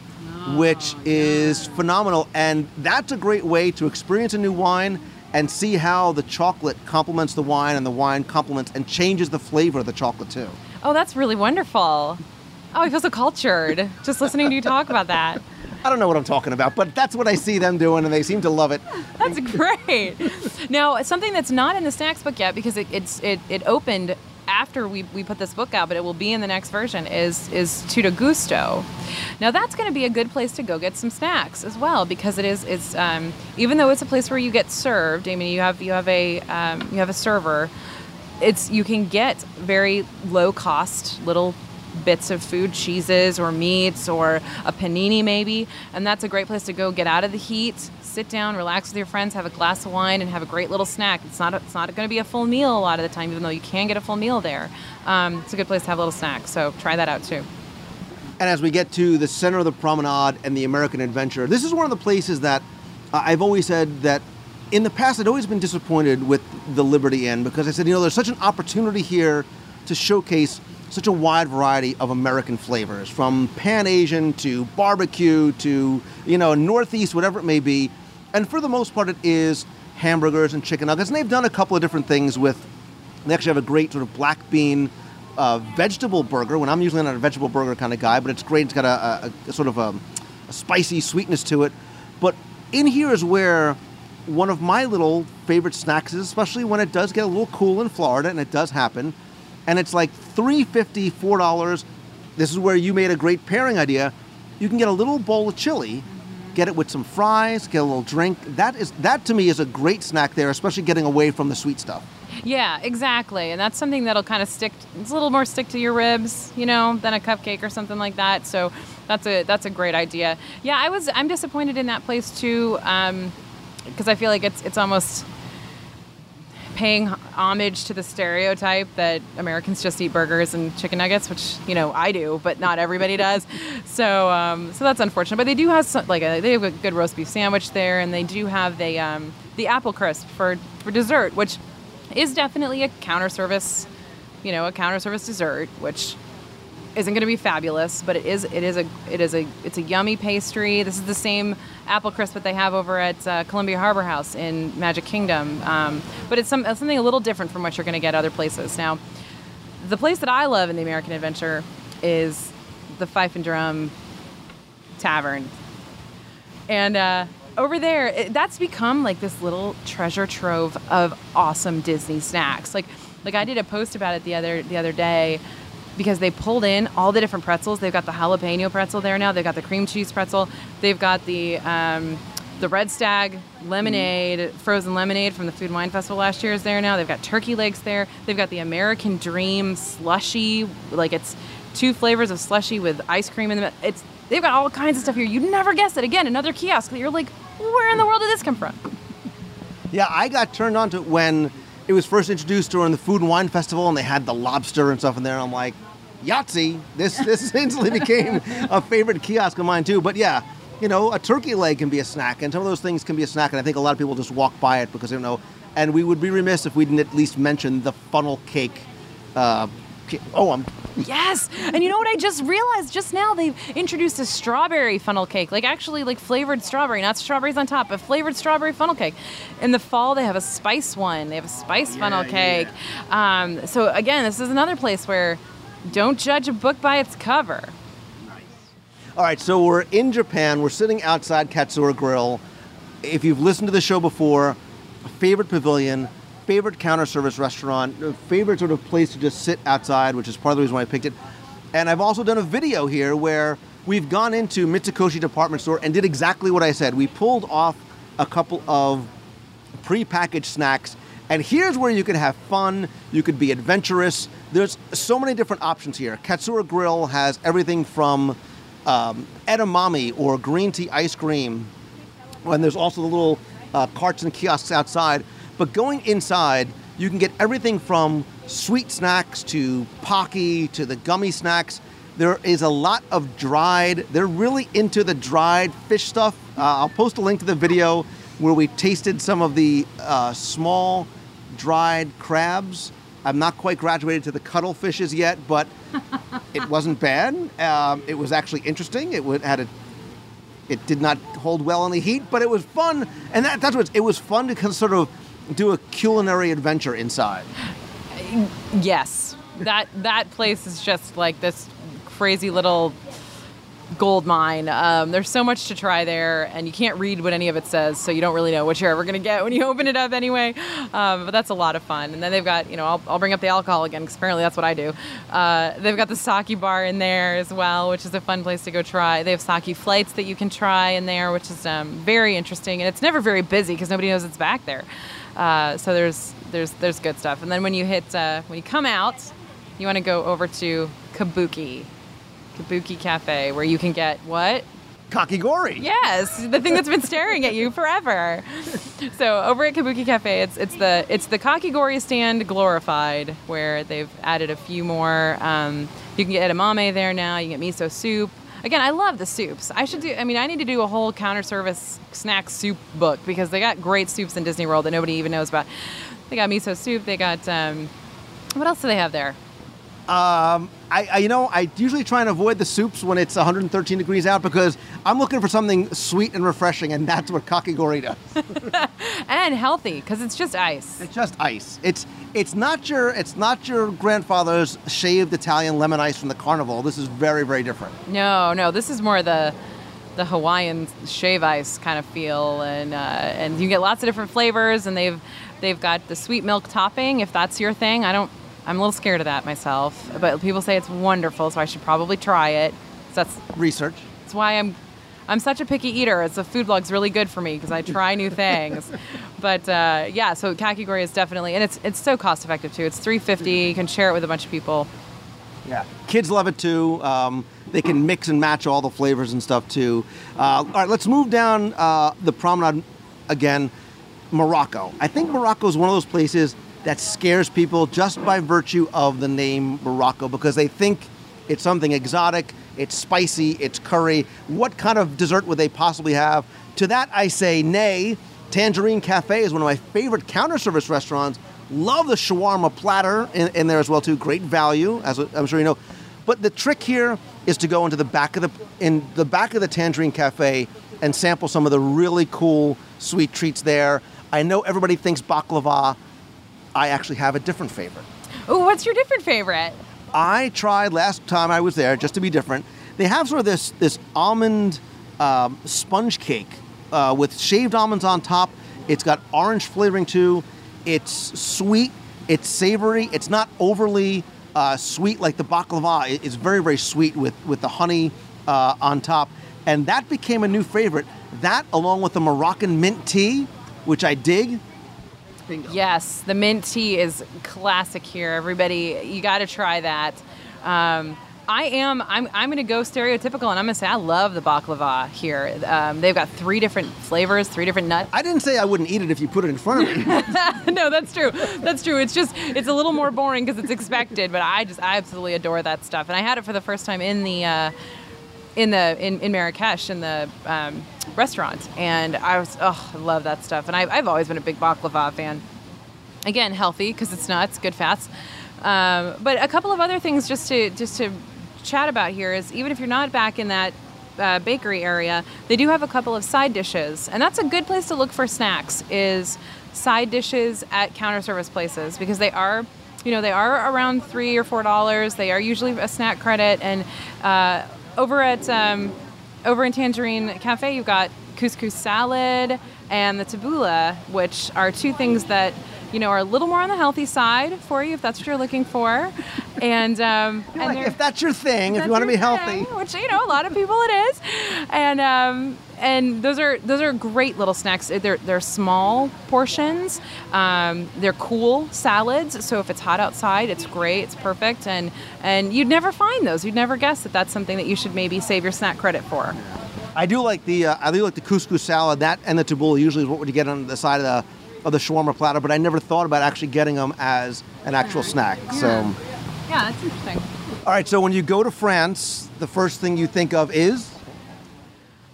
which is phenomenal. And that's a great way to experience a new wine and see how the chocolate complements the wine and the wine complements and changes the flavor of the chocolate too. Oh, that's really wonderful. Oh, I feel so cultured just listening to you talk about that. I don't know what I'm talking about, but that's what I see them doing, and they seem to love it. That's great. Now, something that's not in the snacks book yet, because it opened after we put this book out, but it will be in the next version, is Tutto Gusto. Now, that's going to be a good place to go get some snacks as well, because it's even though it's a place where you get served. I mean, you have a server. You can get very low cost little bits of food, cheeses or meats or a panini maybe, and that's a great place to go get out of the heat, sit down, relax with your friends, have a glass of wine, and have a great little snack. It's not going to be a full meal a lot of the time, even though you can get a full meal there. It's a good place to have a little snack, so try that out too. And as we get to the center of the promenade and the American Adventure, this is one of the places that I've always said that in the past I'd always been disappointed with the Liberty Inn, because I said, there's such an opportunity here to showcase such a wide variety of American flavors, from Pan-Asian to barbecue to, Northeast, whatever it may be. And for the most part, it is hamburgers and chicken nuggets. And they've done a couple of different things with, they actually have a great sort of black bean vegetable burger, when I'm usually not a vegetable burger kind of guy, but it's great. It's got a sort of a spicy sweetness to it. But in here is where one of my little favorite snacks is, especially when it does get a little cool in Florida, and it does happen. And it's like $3.50, $4. This is where you made a great pairing idea. You can get a little bowl of chili, Get it with some fries, get a little drink. That to me is a great snack there, especially getting away from the sweet stuff. Yeah, exactly. And that's something that'll kind of stick. It's a little more stick to your ribs, you know, than a cupcake or something like that. So that's a great idea. Yeah, I'm disappointed in that place too, because I feel like it's almost paying homage to the stereotype that Americans just eat burgers and chicken nuggets, which, you know, I do, but not everybody does. So that's unfortunate. But they do have they have a good roast beef sandwich there, and they do have the apple crisp for dessert, which is definitely a counter service dessert, which isn't going to be fabulous, but it's a yummy pastry. This is the same apple crisp that they have over at Columbia Harbor House in Magic Kingdom, but it's something a little different from what you're going to get other places. Now, the place that I love in the American Adventure is the Fife and Drum Tavern, and over there, that's become like this little treasure trove of awesome Disney snacks. Like I did a post about it the other day, because they pulled in all the different pretzels. They've got the jalapeno pretzel there now. They've got the cream cheese pretzel. They've got the Red Stag lemonade, frozen lemonade from the Food and Wine Festival last year is there now. They've got turkey legs there. They've got the American Dream slushy. Like, it's two flavors of slushy with ice cream in them. They've got all kinds of stuff here. You'd never guess it. Again, another kiosk that you're like, where in the world did this come from? Yeah, I got turned on to it when it was first introduced during the Food and Wine Festival, and they had the lobster and stuff in there, and I'm like, Yahtzee, this instantly became a favorite kiosk of mine too. But yeah, you know, a turkey leg can be a snack, and some of those things can be a snack, and I think a lot of people just walk by it because they don't know. And we would be remiss if we didn't at least mention the funnel cake. Yes, and you know what I just realized just now? They've introduced a strawberry funnel cake, actually flavored strawberry, not strawberries on top, but flavored strawberry funnel cake. In the fall, they have a spice one. They have a spice funnel cake. Yeah. So again, this is another place where don't judge a book by its cover. Nice. All right, so we're in Japan. We're sitting outside Katsura Grill. If you've listened to the show before, favorite pavilion, favorite counter service restaurant, favorite sort of place to just sit outside, which is part of the reason why I picked it. And I've also done a video here where we've gone into Mitsukoshi Department Store and did exactly what I said. We pulled off a couple of pre-packaged snacks, and here's where you could have fun, you could be adventurous. There's so many different options here. Katsura Grill has everything from edamame or green tea ice cream, and there's also the little carts and kiosks outside. But going inside, you can get everything from sweet snacks to Pocky to the gummy snacks. There is a lot of dried. They're really into the dried fish stuff. I'll post a link to the video where we tasted some of the small dried crabs. I'm not quite graduated to the cuttlefishes yet, but it wasn't bad. It was actually interesting. It did not hold well in the heat, but it was fun. And it was fun to sort of do a culinary adventure inside. Yes, that place is just like this crazy little gold mine. There's so much to try there, and you can't read what any of it says, so you don't really know what you're ever going to get when you open it up anyway. But that's a lot of fun. And then they've got, I'll bring up the alcohol again, because apparently that's what I do. They've got the sake bar in there as well, which is a fun place to go try. They have sake flights that you can try in there, which is very interesting. And it's never very busy because nobody knows it's back there. So there's good stuff. And then when you come out, you want to go over to Kabuki Cafe, where you can get what? Kakigori. Yes, the thing that's been staring at you forever. So over at Kabuki Cafe, it's the kakigori stand glorified, where they've added a few more. You can get edamame there now. You can get miso soup. Again, I love the soups. I need to do a whole counter service snack soup book, because they got great soups in Disney World that nobody even knows about. They got miso soup. They got what else do they have there? I usually try and avoid the soups when it's 113 degrees out, because I'm looking for something sweet and refreshing, and that's what kakigori does. And healthy, because it's just ice. It's just ice. It's not your grandfather's shaved Italian lemon ice from the carnival. This is very, very different. No, this is more the Hawaiian shave ice kind of feel, and you can get lots of different flavors, and they've got the sweet milk topping if that's your thing. I'm a little scared of that myself, but people say it's wonderful, so I should probably try it. So that's research. That's why I'm I'm such a picky eater. It's a food blog's really good for me because I try new things. But yeah, so kakigori is definitely, and it's so cost effective too. It's $3.50. You can share it with a bunch of people. Yeah, kids love it too. They can mix and match all the flavors and stuff too. All right, let's move down the promenade again. Morocco. I think Morocco is one of those places that scares people just by virtue of the name Morocco because they think it's something exotic, it's spicy, it's curry. What kind of dessert would they possibly have? To that I say nay. Tangerine Cafe is one of my favorite counter service restaurants. Love the shawarma platter in there as well too. Great value, as I'm sure you know. But the trick here is to go into the back of the Tangerine Cafe and sample some of the really cool sweet treats there. I know everybody thinks baklava. I actually have a different favorite. Oh, what's your different favorite? I tried last time I was there, just to be different. They have sort of this almond sponge cake with shaved almonds on top. It's got orange flavoring too. It's sweet, it's savory. It's not overly sweet like the baklava. It's very, very sweet with the honey on top. And that became a new favorite. That, along with the Moroccan mint tea, which I dig. Bingo. Yes, the mint tea is classic here. Everybody, you got to try that. I'm going to go stereotypical, and I'm going to say I love the baklava here. They've got three different flavors, three different nuts. I didn't say I wouldn't eat it if you put it in front of me. No, that's true. That's true. It's just, it's a little more boring because it's expected, but I absolutely adore that stuff. And I had it for the first time in the... In Marrakesh in the restaurant, and I love that stuff. And I've always been a big baklava fan. Again, healthy because it's nuts, good fats. But a couple of other things just to chat about here is even if you're not back in that bakery area, they do have a couple of side dishes, and that's a good place to look for snacks. Is side dishes at counter service places because they are. You know, they are around $3 or $4. They are usually a snack credit and. Over in Tangerine Cafe, you've got couscous salad and the tabbouleh, which are two things that, you know, are a little more on the healthy side for you if that's what you're looking for. And like, if that's your thing, if you want to be healthy, which you know a lot of people it is. And those are great little snacks. They're small portions. They're cool salads. So if it's hot outside, it's great. It's perfect. And you'd never find those. You'd never guess that that's something that you should maybe save your snack credit for. I do like the couscous salad. That and the tabbouleh usually is what would you get on the side of the shawarma platter. But I never thought about actually getting them as an actual snack. Yeah. So yeah, that's interesting. All right. So when you go to France, the first thing you think of is.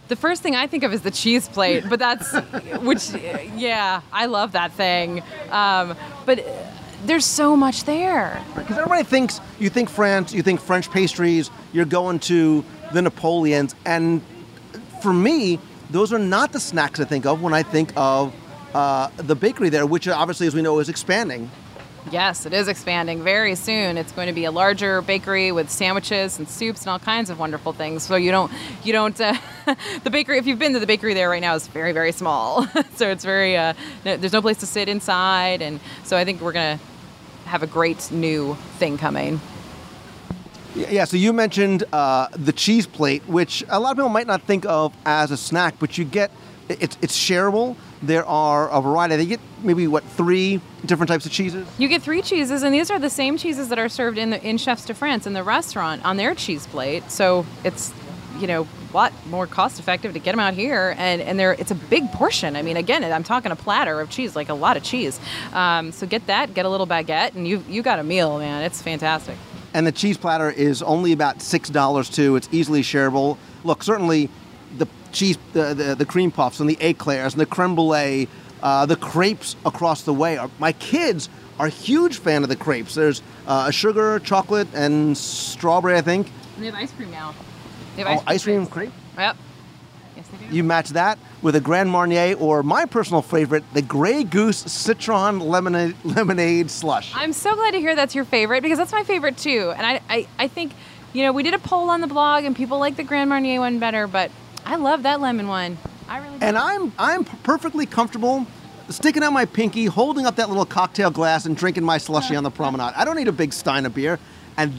The first thing I think of is the cheese plate, but I love that thing. But there's so much there. Because everybody thinks, you think France, you think French pastries, you're going to the Napoleons. And for me, those are not the snacks I think of when I think of the bakery there, which obviously, as we know, is expanding. Yes, it is expanding very soon. It's going to be a larger bakery with sandwiches and soups and all kinds of wonderful things. So you don't the bakery, if you've been to the bakery there right now, is very, very small. So it's very, there's no place to sit inside. And so I think we're going to have a great new thing coming. Yeah, so you mentioned the cheese plate, which a lot of people might not think of as a snack, but you get, it's shareable. There are a variety. They get maybe, three different types of cheeses? You get three cheeses, and these are the same cheeses that are served in Chefs de France in the restaurant on their cheese plate. So it's, a lot more cost-effective to get them out here, and it's a big portion. I mean, again, I'm talking a platter of cheese, like a lot of cheese. So get that, get a little baguette, and you got a meal, man. It's fantastic. And the cheese platter is only about $6, too. It's easily shareable. Look, certainly... the cream puffs and the eclairs and the creme brulee, the crepes across the way. My kids are a huge fan of the crepes. There's sugar, chocolate, and strawberry, I think. And they have ice cream now. They have ice cream crepe? Yep. Yes, they do. You match that with a Grand Marnier or my personal favorite, the Grey Goose Citron Lemonade Slush. I'm so glad to hear that's your favorite because that's my favorite too. And I think, we did a poll on the blog and people like the Grand Marnier one better, but I love that lemon one. I really do. And I'm perfectly comfortable sticking out my pinky, holding up that little cocktail glass and drinking my slushie on the promenade. I don't need a big stein of beer. And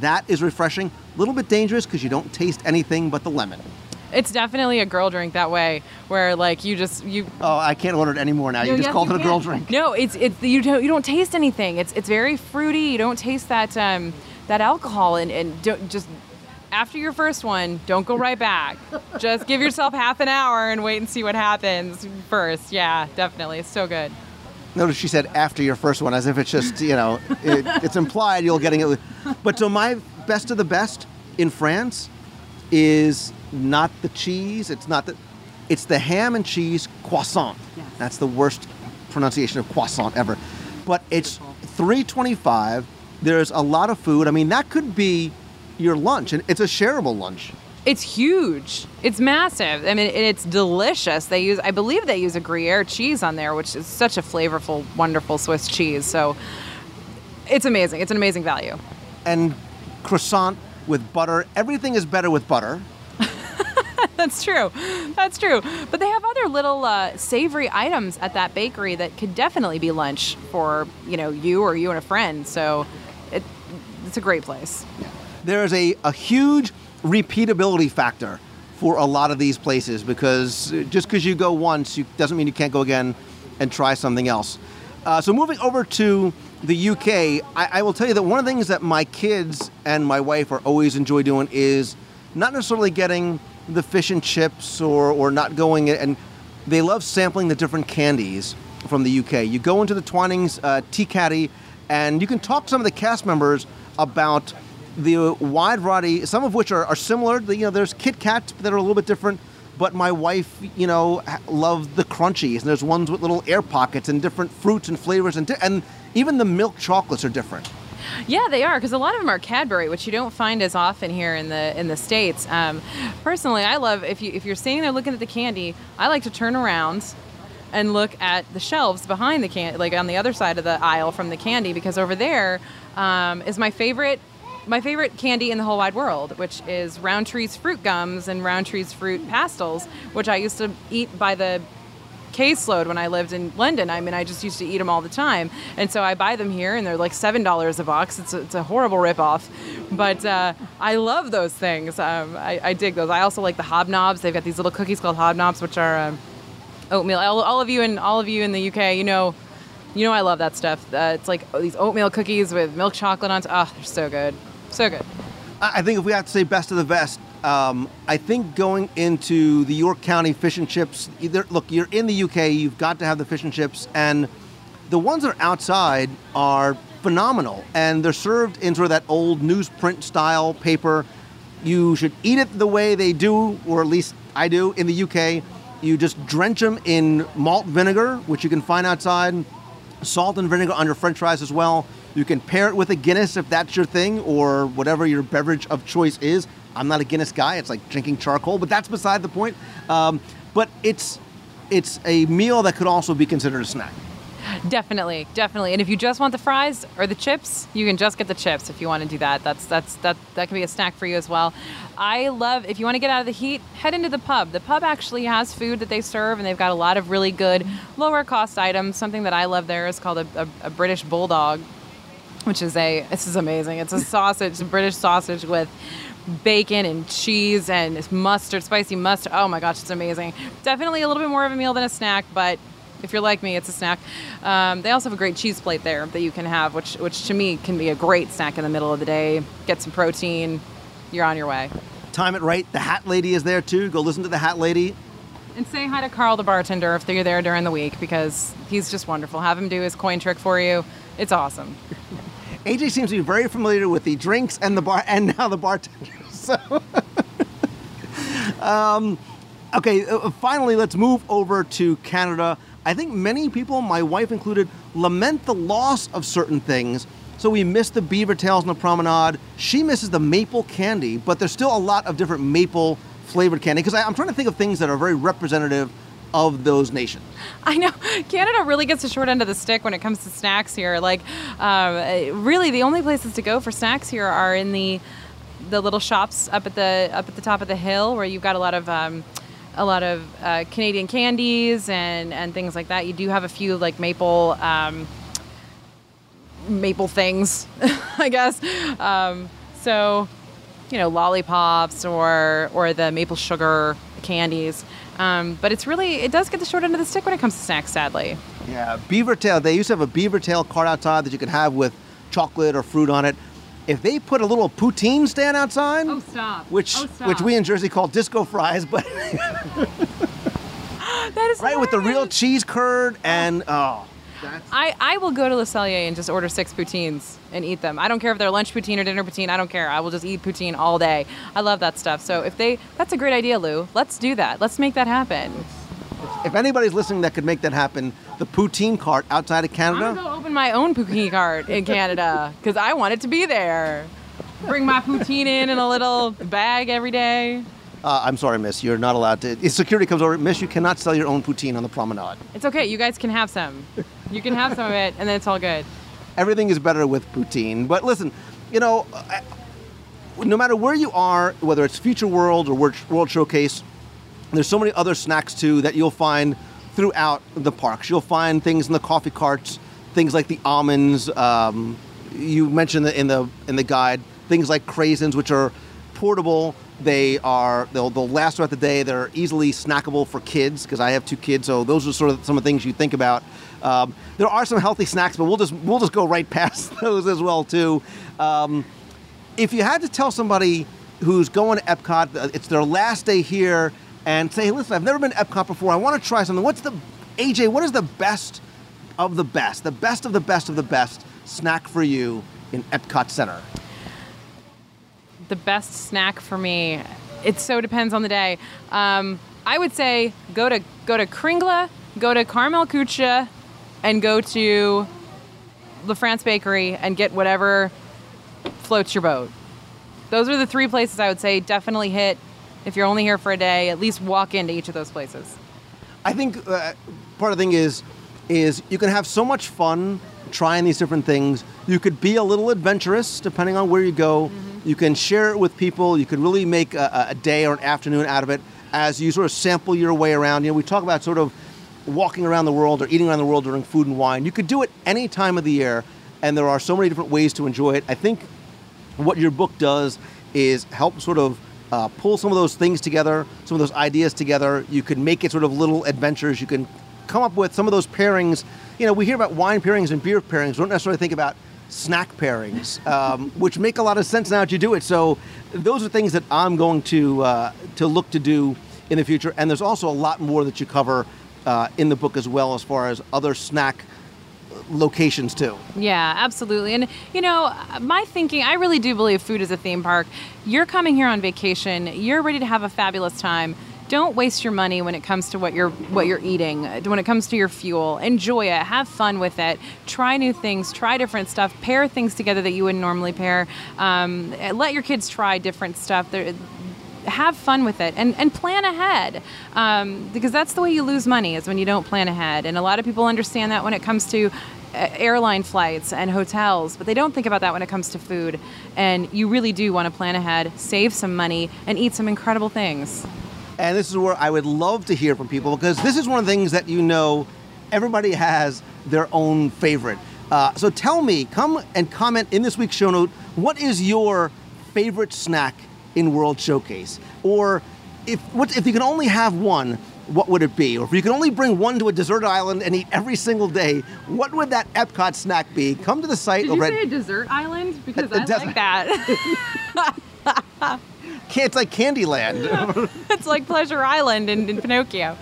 that is refreshing. A little bit dangerous because you don't taste anything but the lemon. It's definitely a girl drink that way, where like you. Oh, I can't order it anymore now. No, you just called it a girl drink. No, it's you don't taste anything. It's very fruity. You don't taste that alcohol, and don't just. After your first one, don't go right back. Just give yourself half an hour and wait and see what happens first. Yeah, definitely. It's so good. Notice she said after your first one, as if it's just, it's implied you're getting it. But so my best of the best in France is not the cheese. It's the ham and cheese croissant. Yes. That's the worst pronunciation of croissant ever. But it's $3.25. There's a lot of food. I mean, that could be your lunch, and it's a shareable lunch. It's huge. It's massive. I mean, it's delicious. I believe they use a Gruyere cheese on there, which is such a flavorful, wonderful Swiss cheese. So it's amazing. It's an amazing value. And croissant with butter. Everything is better with butter. That's true. That's true. But they have other little savory items at that bakery that could definitely be lunch for, you and a friend. So it's a great place. Yeah. There is a huge repeatability factor for a lot of these places, because just because you go once doesn't mean you can't go again and try something else. So moving over to the UK, I will tell you that one of the things that my kids and my wife are always enjoy doing is not necessarily getting the fish and chips or not going, and they love sampling the different candies from the UK. You go into the Twinings Tea Caddy and you can talk to some of the cast members about the wide variety, some of which are similar. There's Kit Kats that are a little bit different, but my wife, loved the crunchies. And there's ones with little air pockets and different fruits and flavors, and even the milk chocolates are different. Yeah, they are, because a lot of them are Cadbury, which you don't find as often here in the States. Personally, I love, if you're standing there looking at the candy, I like to turn around and look at the shelves behind the candy, like on the other side of the aisle from the candy, because over there is my favorite candy in the whole wide world, which is Roundtree's fruit gums and Roundtree's fruit pastels, which I used to eat by the caseload when I lived in London. I mean, I just used to eat them all the time. And so I buy them here, and they're like $7 a box. It's a horrible ripoff. But I love those things. I dig those. I also like the hobnobs. They've got these little cookies called hobnobs, which are oatmeal. All of you in the UK, I love that stuff. It's like these oatmeal cookies with milk chocolate on top. Oh, they're so good. So good. I think if we have to say best of the best, I think going into the York County fish and chips, you're in the UK, you've got to have the fish and chips, and the ones that are outside are phenomenal, and they're served in sort of that old newsprint style paper. You should eat it the way they do, or at least I do, in the UK. You just drench them in malt vinegar, which you can find outside, salt and vinegar on your french fries as well. You can pair it with a Guinness if that's your thing, or whatever your beverage of choice is. I'm not a Guinness guy. It's like drinking charcoal, but that's beside the point. But it's a meal that could also be considered a snack. Definitely, definitely. And if you just want the fries or the chips, you can just get the chips if you want to do that. That can be a snack for you as well. I love, if you want to get out of the heat, head into the pub. The pub actually has food that they serve, and they've got a lot of really good lower cost items. Something that I love there is called a British Bulldog, which is this is amazing. It's a sausage, a British sausage with bacon and cheese and mustard, spicy mustard. Oh my gosh, it's amazing. Definitely a little bit more of a meal than a snack, but if you're like me, it's a snack. They also have a great cheese plate there that you can have, which to me can be a great snack in the middle of the day. Get some protein. You're on your way. Time it right. The Hat Lady is there, too. Go listen to the Hat Lady. And say hi to Carl, the bartender, if you're there during the week, because he's just wonderful. Have him do his coin trick for you. It's awesome. AJ seems to be very familiar with the drinks and the bar, and now the bartender. So, okay, finally, let's move over to Canada. I think many people, my wife included, lament the loss of certain things. So we miss the beaver tails on the promenade. She misses the maple candy, but there's still a lot of different maple flavored candy, because I'm trying to think of things that are very representative of those nations. I know. Canada really gets the short end of the stick when it comes to snacks here. Like, really, the only places to go for snacks here are in the little shops up at the top of the hill, where you've got a lot of Canadian candies and things like that. You do have a few like maple things, I guess. So you know, lollipops or the maple sugar candies. But it's really, it does get the short end of the stick when it comes to snacks, sadly. Yeah, beaver tail. They used to have a beaver tail cart outside that you could have with chocolate or fruit on it. If they put a little poutine stand outside, which we in Jersey call disco fries, but that is right, with the real cheese curd and I will go to Le Cellier and just order 6 poutines and eat them. I don't care if they're lunch poutine or dinner poutine. I don't care. I will just eat poutine all day. I love that stuff. So if they, that's a great idea, Lou. Let's do that. Let's make that happen. If anybody's listening that could make that happen, the poutine cart outside of Canada. I'm going to open my own poutine cart in Canada because I want it to be there. Bring my poutine in a little bag every day. I'm sorry, miss. You're not allowed to. If security comes over, miss, you cannot sell your own poutine on the promenade. It's okay. You guys can have some. You can have some of it, and then it's all good. Everything is better with poutine. But listen, you know, no matter where you are, whether it's Future World or World Showcase, there's so many other snacks, too, that you'll find throughout the parks. You'll find things in the coffee carts, things like the almonds. You mentioned in the guide, things like craisins, which are portable. They'll last throughout the day. They're easily snackable for kids because I have 2 kids, so those are sort of some of the things you think about. There are some healthy snacks, but we'll just go right past those as well, too. If you had to tell somebody who's going to Epcot, it's their last day here, and say, hey, listen, I've never been to Epcot before. I want to try something. What is the best of the best, the best of the best of the best snack for you in Epcot Center? The best snack for me, it so depends on the day. I would say go to Kringla, go to Karamell-Küche, and go to La France Bakery and get whatever floats your boat. Those are the 3 places I would say definitely hit. If you're only here for a day, at least walk into each of those places. I think part of the thing is you can have so much fun trying these different things. You could be a little adventurous depending on where you go. Mm-hmm. You can share it with people. You can really make a day or an afternoon out of it as you sort of sample your way around. You know, we talk about sort of walking around the world or eating around the world during Food and Wine. You could do it any time of the year, and there are so many different ways to enjoy it. I think what your book does is help sort of pull some of those things together, some of those ideas together. You can make it sort of little adventures. You can come up with some of those pairings. You know, we hear about wine pairings and beer pairings. We don't necessarily think about snack pairings, which make a lot of sense now that you do it. So those are things that I'm going to look to do in the future. And there's also a lot more that you cover in the book as well, as far as other snack locations too. Yeah, absolutely. And you know, my thinking, I really do believe food is a theme park. You're coming here on vacation. You're ready to have a fabulous time. Don't waste your money when it comes to what you're eating, when it comes to your fuel. Enjoy it. Have fun with it. Try new things. Try different stuff. Pair things together that you wouldn't normally pair. Let your kids try different stuff. Have fun with it and plan ahead, because that's the way you lose money, is when you don't plan ahead. And a lot of people understand that when it comes to airline flights and hotels, but they don't think about that when it comes to food. And you really do want to plan ahead, save some money, and eat some incredible things. And this is where I would love to hear from people, because this is one of the things that, you know, everybody has their own favorite. So tell me, come and comment in this week's show note, what is your favorite snack in World Showcase? Or if you can only have one, what would it be? Or if you can only bring one to a desert island and eat every single day, what would that Epcot snack be? Come to the site. Did you say a desert island? Because I like that. It's like Candyland. It's like Pleasure Island in Pinocchio.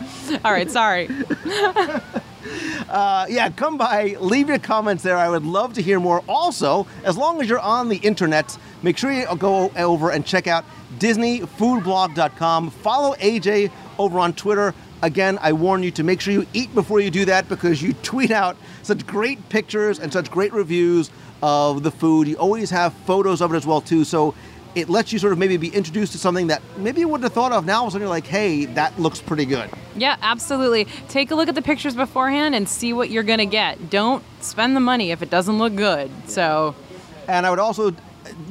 All right, sorry. Yeah, come by, leave your comments there. I would love to hear more. Also, as long as you're on the internet, make sure you go over and check out DisneyFoodBlog.com. Follow AJ over on Twitter. Again, I warn you to make sure you eat before you do that, because you tweet out such great pictures and such great reviews of the food. You always have photos of it as well, too. So it lets you sort of maybe be introduced to something that maybe you wouldn't have thought of. Now all of a sudden you're like, hey, that looks pretty good. Yeah, absolutely. Take a look at the pictures beforehand and see what you're going to get. Don't spend the money if it doesn't look good. So, and I would also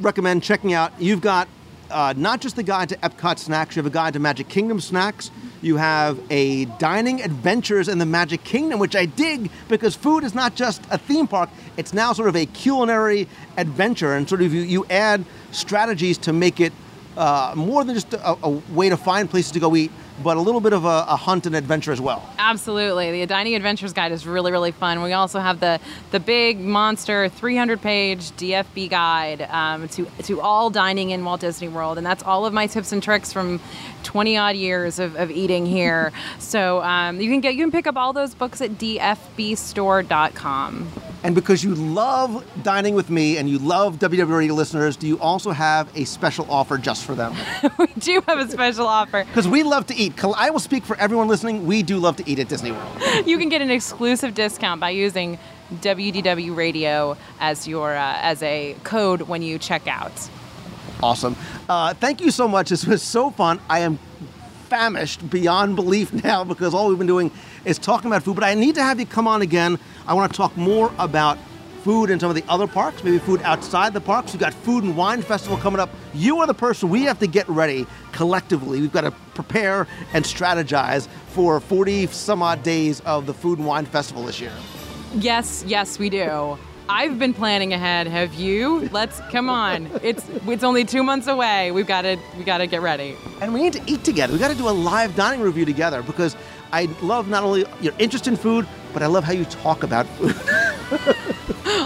recommend checking out, you've got not just the guide to Epcot snacks, you have a guide to Magic Kingdom snacks. You have a Dining Adventures in the Magic Kingdom, which I dig, because food is not just a theme park. It's now sort of a culinary adventure, and sort of you add strategies to make it more than just a way to find places to go eat, but a little bit of a hunt and adventure as well. Absolutely. The Dining Adventures Guide is really, really fun. We also have the big monster 300-page DFB guide to all dining in Walt Disney World. And that's all of my tips and tricks from 20-odd years of eating here. So you can pick up all those books at dfbstore.com. And because you love dining with me and you love WW Radio listeners, do you also have a special offer just for them? We do have a special offer. Because we love to eat. I will speak for everyone listening. We do love to eat at Disney World. You can get an exclusive discount by using WDW Radio as your as a code when you check out. Awesome. Thank you so much. This was so fun. I am famished beyond belief now because all we've been doing is talking about food, but I need to have you come on again. I want to talk more about food in some of the other parks, maybe food outside the parks. We've got Food and Wine Festival coming up. You are the person we have to get ready collectively. We've got to prepare and strategize for 40 some odd days of the Food and Wine Festival this year. Yes, yes, we do. I've been planning ahead. Have you? Let's come on. It's only 2 months away. We got to get ready. And we need to eat together. We got to do a live dining review together because I love not only your interest in food, but I love how you talk about food.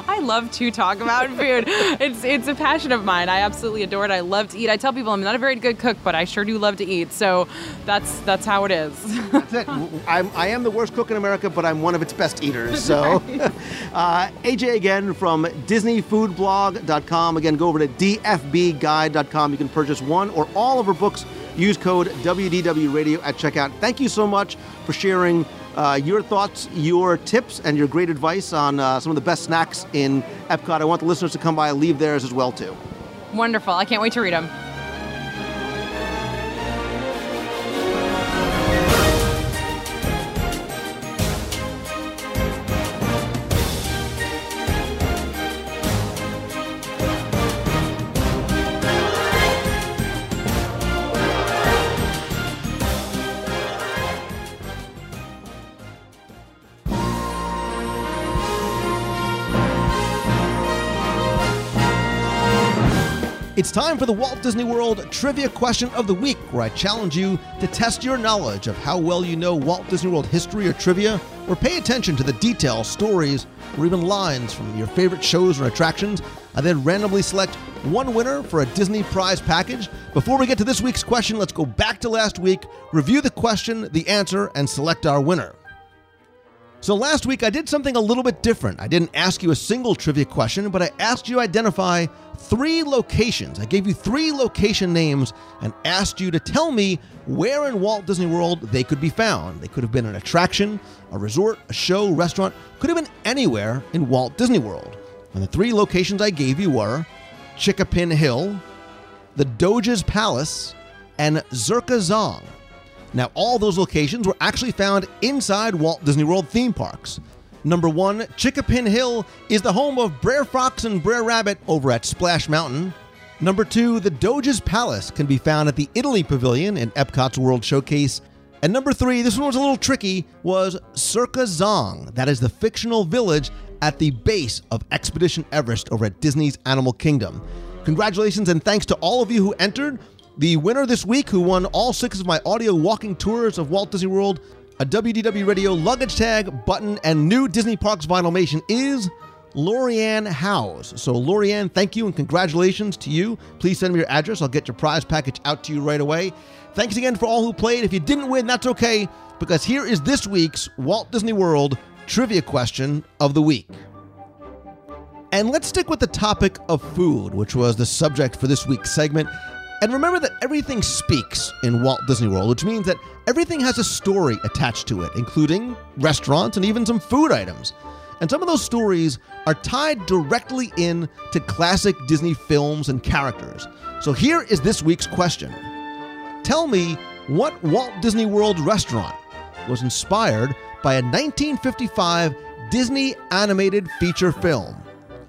I love to talk about food. It's a passion of mine. I absolutely adore it. I love to eat. I tell people I'm not a very good cook, but I sure do love to eat. So that's how it is. That's it. I am the worst cook in America, but I'm one of its best eaters. So AJ again from DisneyFoodBlog.com. Again, go over to DFBGuide.com. You can purchase one or all of her books. Use code WDW Radio at checkout. Thank you so much for sharing your thoughts, your tips, and your great advice on some of the best snacks in Epcot. I want the listeners to come by and leave theirs as well, too. Wonderful. I can't wait to read them. It's time for the Walt Disney World Trivia Question of the Week, where I challenge you to test your knowledge of how well you know Walt Disney World history or trivia, or pay attention to the details, stories, or even lines from your favorite shows or attractions. I then randomly select one winner for a Disney prize package. Before we get to this week's question, let's go back to last week, review the question, the answer, and select our winner. So last week I did something a little bit different. I didn't ask you a single trivia question, but I asked you to identify three locations. I gave you three location names and asked you to tell me where in Walt Disney World they could be found. They could have been an attraction, a resort, a show, restaurant, could have been anywhere in Walt Disney World. And the three locations I gave you were Chickapin Hill, the Doge's Palace, and Zerkazong. Now, all those locations were actually found inside Walt Disney World theme parks. Number one, Chickapin Hill is the home of Brer Fox and Brer Rabbit over at Splash Mountain. Number two, the Doge's Palace can be found at the Italy Pavilion in Epcot's World Showcase. And number three, this one was a little tricky, was Zerkazong. That is the fictional village at the base of Expedition Everest over at Disney's Animal Kingdom. Congratulations and thanks to all of you who entered. The winner this week, who won all 6 of my audio walking tours of Walt Disney World, a WDW Radio luggage tag, button, and new Disney Parks vinylmation is Lorianne Howes. So Lorianne, thank you and congratulations to you. Please send me your address. I'll get your prize package out to you right away. Thanks again for all who played. If you didn't win, that's okay, because here is this week's Walt Disney World Trivia Question of the Week. And let's stick with the topic of food, which was the subject for this week's segment. And remember that everything speaks in Walt Disney World, which means that everything has a story attached to it, including restaurants and even some food items. And some of those stories are tied directly in to classic Disney films and characters. So here is this week's question. Tell me what Walt Disney World restaurant was inspired by a 1955 Disney animated feature film.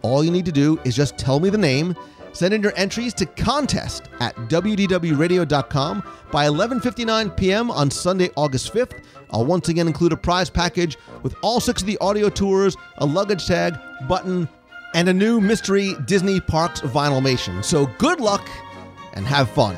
All you need to do is just tell me the name. Send in your entries to contest at WDWRadio.com by 11:59 p.m. on Sunday, August 5th. I'll once again include a prize package with all 6 of the audio tours, a luggage tag, button, and a new mystery Disney Parks vinylmation. So good luck, and have fun.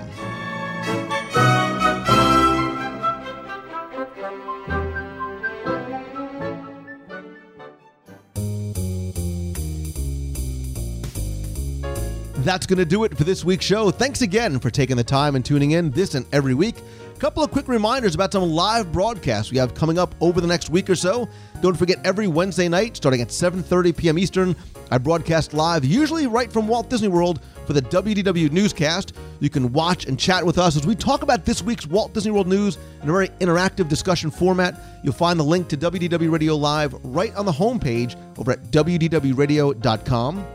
That's going to do it for this week's show. Thanks again for taking the time and tuning in this and every week. A couple of quick reminders about some live broadcasts we have coming up over the next week or so. Don't forget, every Wednesday night, starting at 7:30 p.m. Eastern, I broadcast live, usually right from Walt Disney World, for the WDW Newscast. You can watch and chat with us as we talk about this week's Walt Disney World news in a very interactive discussion format. You'll find the link to WDW Radio Live right on the homepage over at WDWRadio.com.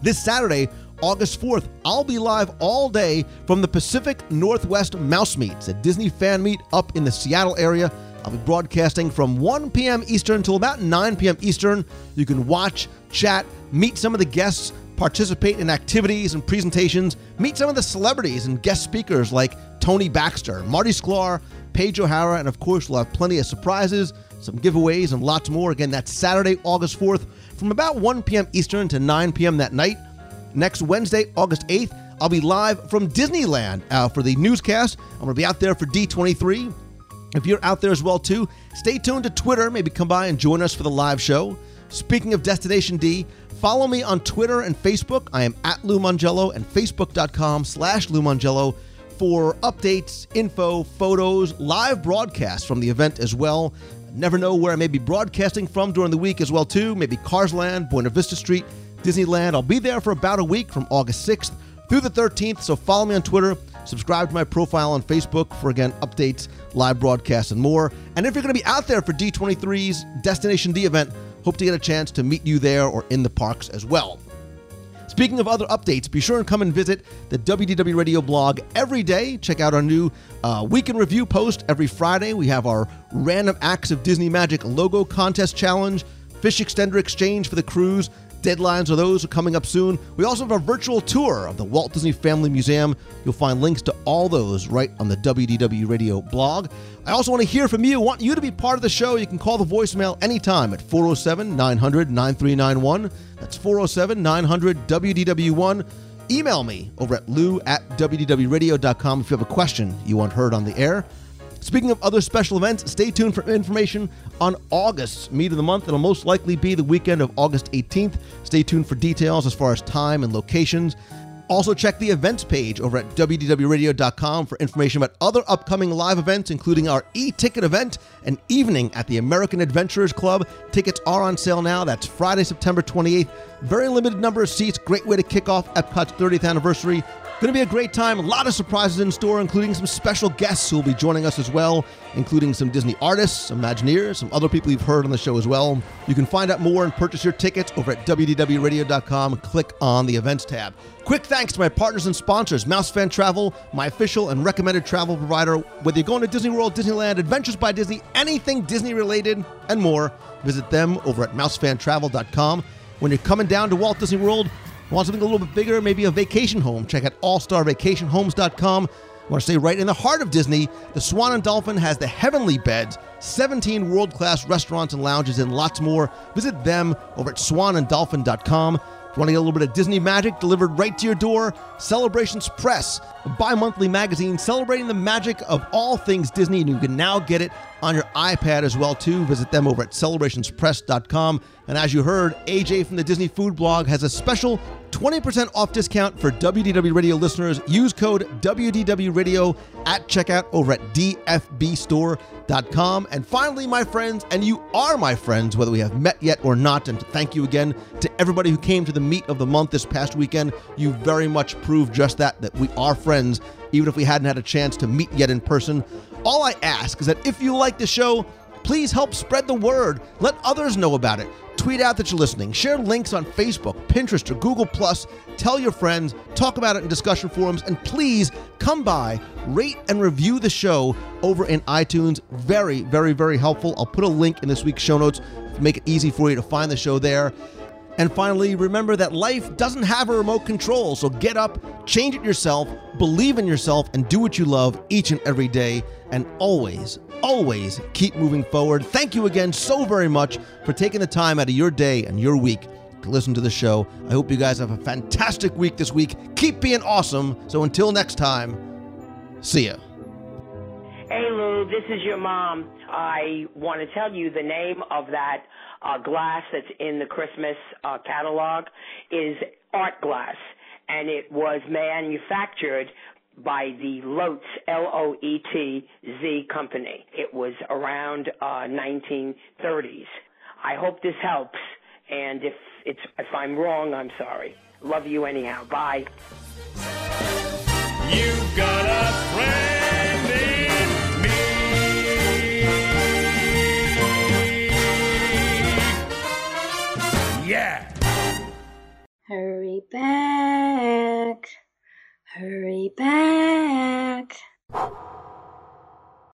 This Saturday, August 4th, I'll be live all day from the Pacific Northwest Mouse Meets, a Disney fan meet up in the Seattle area. I'll be broadcasting from 1 p.m. Eastern until about 9 p.m. Eastern. You can watch, chat, meet some of the guests, participate in activities and presentations, meet some of the celebrities and guest speakers like Tony Baxter, Marty Sklar, Paige O'Hara, and of course we'll have plenty of surprises, some giveaways, and lots more. Again, that's Saturday, August 4th, from about 1 p.m. Eastern to 9 p.m. that night. Next Wednesday, August 8th, I'll be live from Disneyland for the newscast. I'm going to be out there for D23. If you're out there as well, too, stay tuned to Twitter. Maybe come by and join us for the live show. Speaking of Destination D, follow me on Twitter and Facebook. I am at Lou Mongello and facebook.com/Lou Mongello for updates, info, photos, live broadcasts from the event as well. Never know where I may be broadcasting from during the week as well, too. Maybe Cars Land, Buena Vista Street, Disneyland. I'll be there for about a week from August 6th through the 13th, so follow me on Twitter, subscribe to my profile on Facebook for, again, updates, live broadcasts, and more. And if you're going to be out there for D23's Destination D event, hope to get a chance to meet you there or in the parks as well. Speaking of other updates, be sure and come and visit the WDW Radio blog every day. Check out our new Week in Review post every Friday. We have our Random Acts of Disney Magic Logo Contest Challenge, Fish Extender Exchange for the Cruise. Deadlines of those are coming up soon. We also have a virtual tour of the Walt Disney Family Museum. You'll find links to all those right on the WDW Radio blog. I also want to hear from you. I want you to be part of the show. You can call the voicemail anytime at 407-900-9391. That's 407-900-WDW1. Email me over at lou@WDWRadio.com if you have a question you want heard on the air. Speaking of other special events, stay tuned for information on August's meet of the month. It'll most likely be the weekend of August 18th. Stay tuned for details as far as time and locations. Also check the events page over at WDWRadio.com for information about other upcoming live events, including our e-ticket event and evening at the American Adventurers Club. Tickets are on sale now. That's Friday, September 28th. Very limited number of seats. Great way to kick off Epcot's 30th anniversary. Going to be a great time. A lot of surprises in store, including some special guests who will be joining us as well, including some Disney artists, some Imagineers, some other people you've heard on the show as well. You can find out more and purchase your tickets over at WDWRadio.com. Click on the events tab. Quick thanks to my partners and sponsors, Mouse Fan Travel, my official and recommended travel provider. Whether you're going to Disney World, Disneyland, Adventures by Disney, anything Disney related and more, visit them over at mousefantravel.com. When you're coming down to Walt Disney World, want something a little bit bigger, maybe a vacation home? Check out allstarvacationhomes.com. Want to stay right in the heart of Disney? The Swan and Dolphin has the Heavenly Beds, 17 world-class restaurants and lounges, and lots more. Visit them over at swananddolphin.com. If you want to get a little bit of Disney magic delivered right to your door, Celebrations Press, a bi-monthly magazine celebrating the magic of all things Disney, and you can now get it on your iPad as well, too. Visit them over at celebrationspress.com. And as you heard, AJ from the Disney Food Blog has a special 20% off discount for WDW Radio listeners. Use code WDWRadio at checkout over at dfbstore.com. And finally, my friends, and you are my friends, whether we have met yet or not, and thank you again to everybody who came to the meet of the month this past weekend. You very much proved just that we are friends, even if we hadn't had a chance to meet yet in person. All I ask is that if you like the show, please help spread the word. Let others know about it. Tweet out that you're listening. Share links on Facebook, Pinterest, or Google+. Tell your friends. Talk about it in discussion forums. And please come by, rate, and review the show over in iTunes. Very, very, very helpful. I'll put a link in this week's show notes to make it easy for you to find the show there. And finally, remember that life doesn't have a remote control. So get up, change it yourself, believe in yourself, and do what you love each and every day. And always, always keep moving forward. Thank you again so very much for taking the time out of your day and your week to listen to the show. I hope you guys have a fantastic week this week. Keep being awesome. So until next time, see ya. Hey, Lou, this is your mom. I want to tell you the name of that glass that's in the Christmas catalog is Art Glass, and it was manufactured by the Loetz, L-O-E-T-Z company. It was around 1930s. I hope this helps, and if I'm wrong, I'm sorry. Love you anyhow. Bye. You've got a friend in me. Yeah. Hurry back. Hurry back.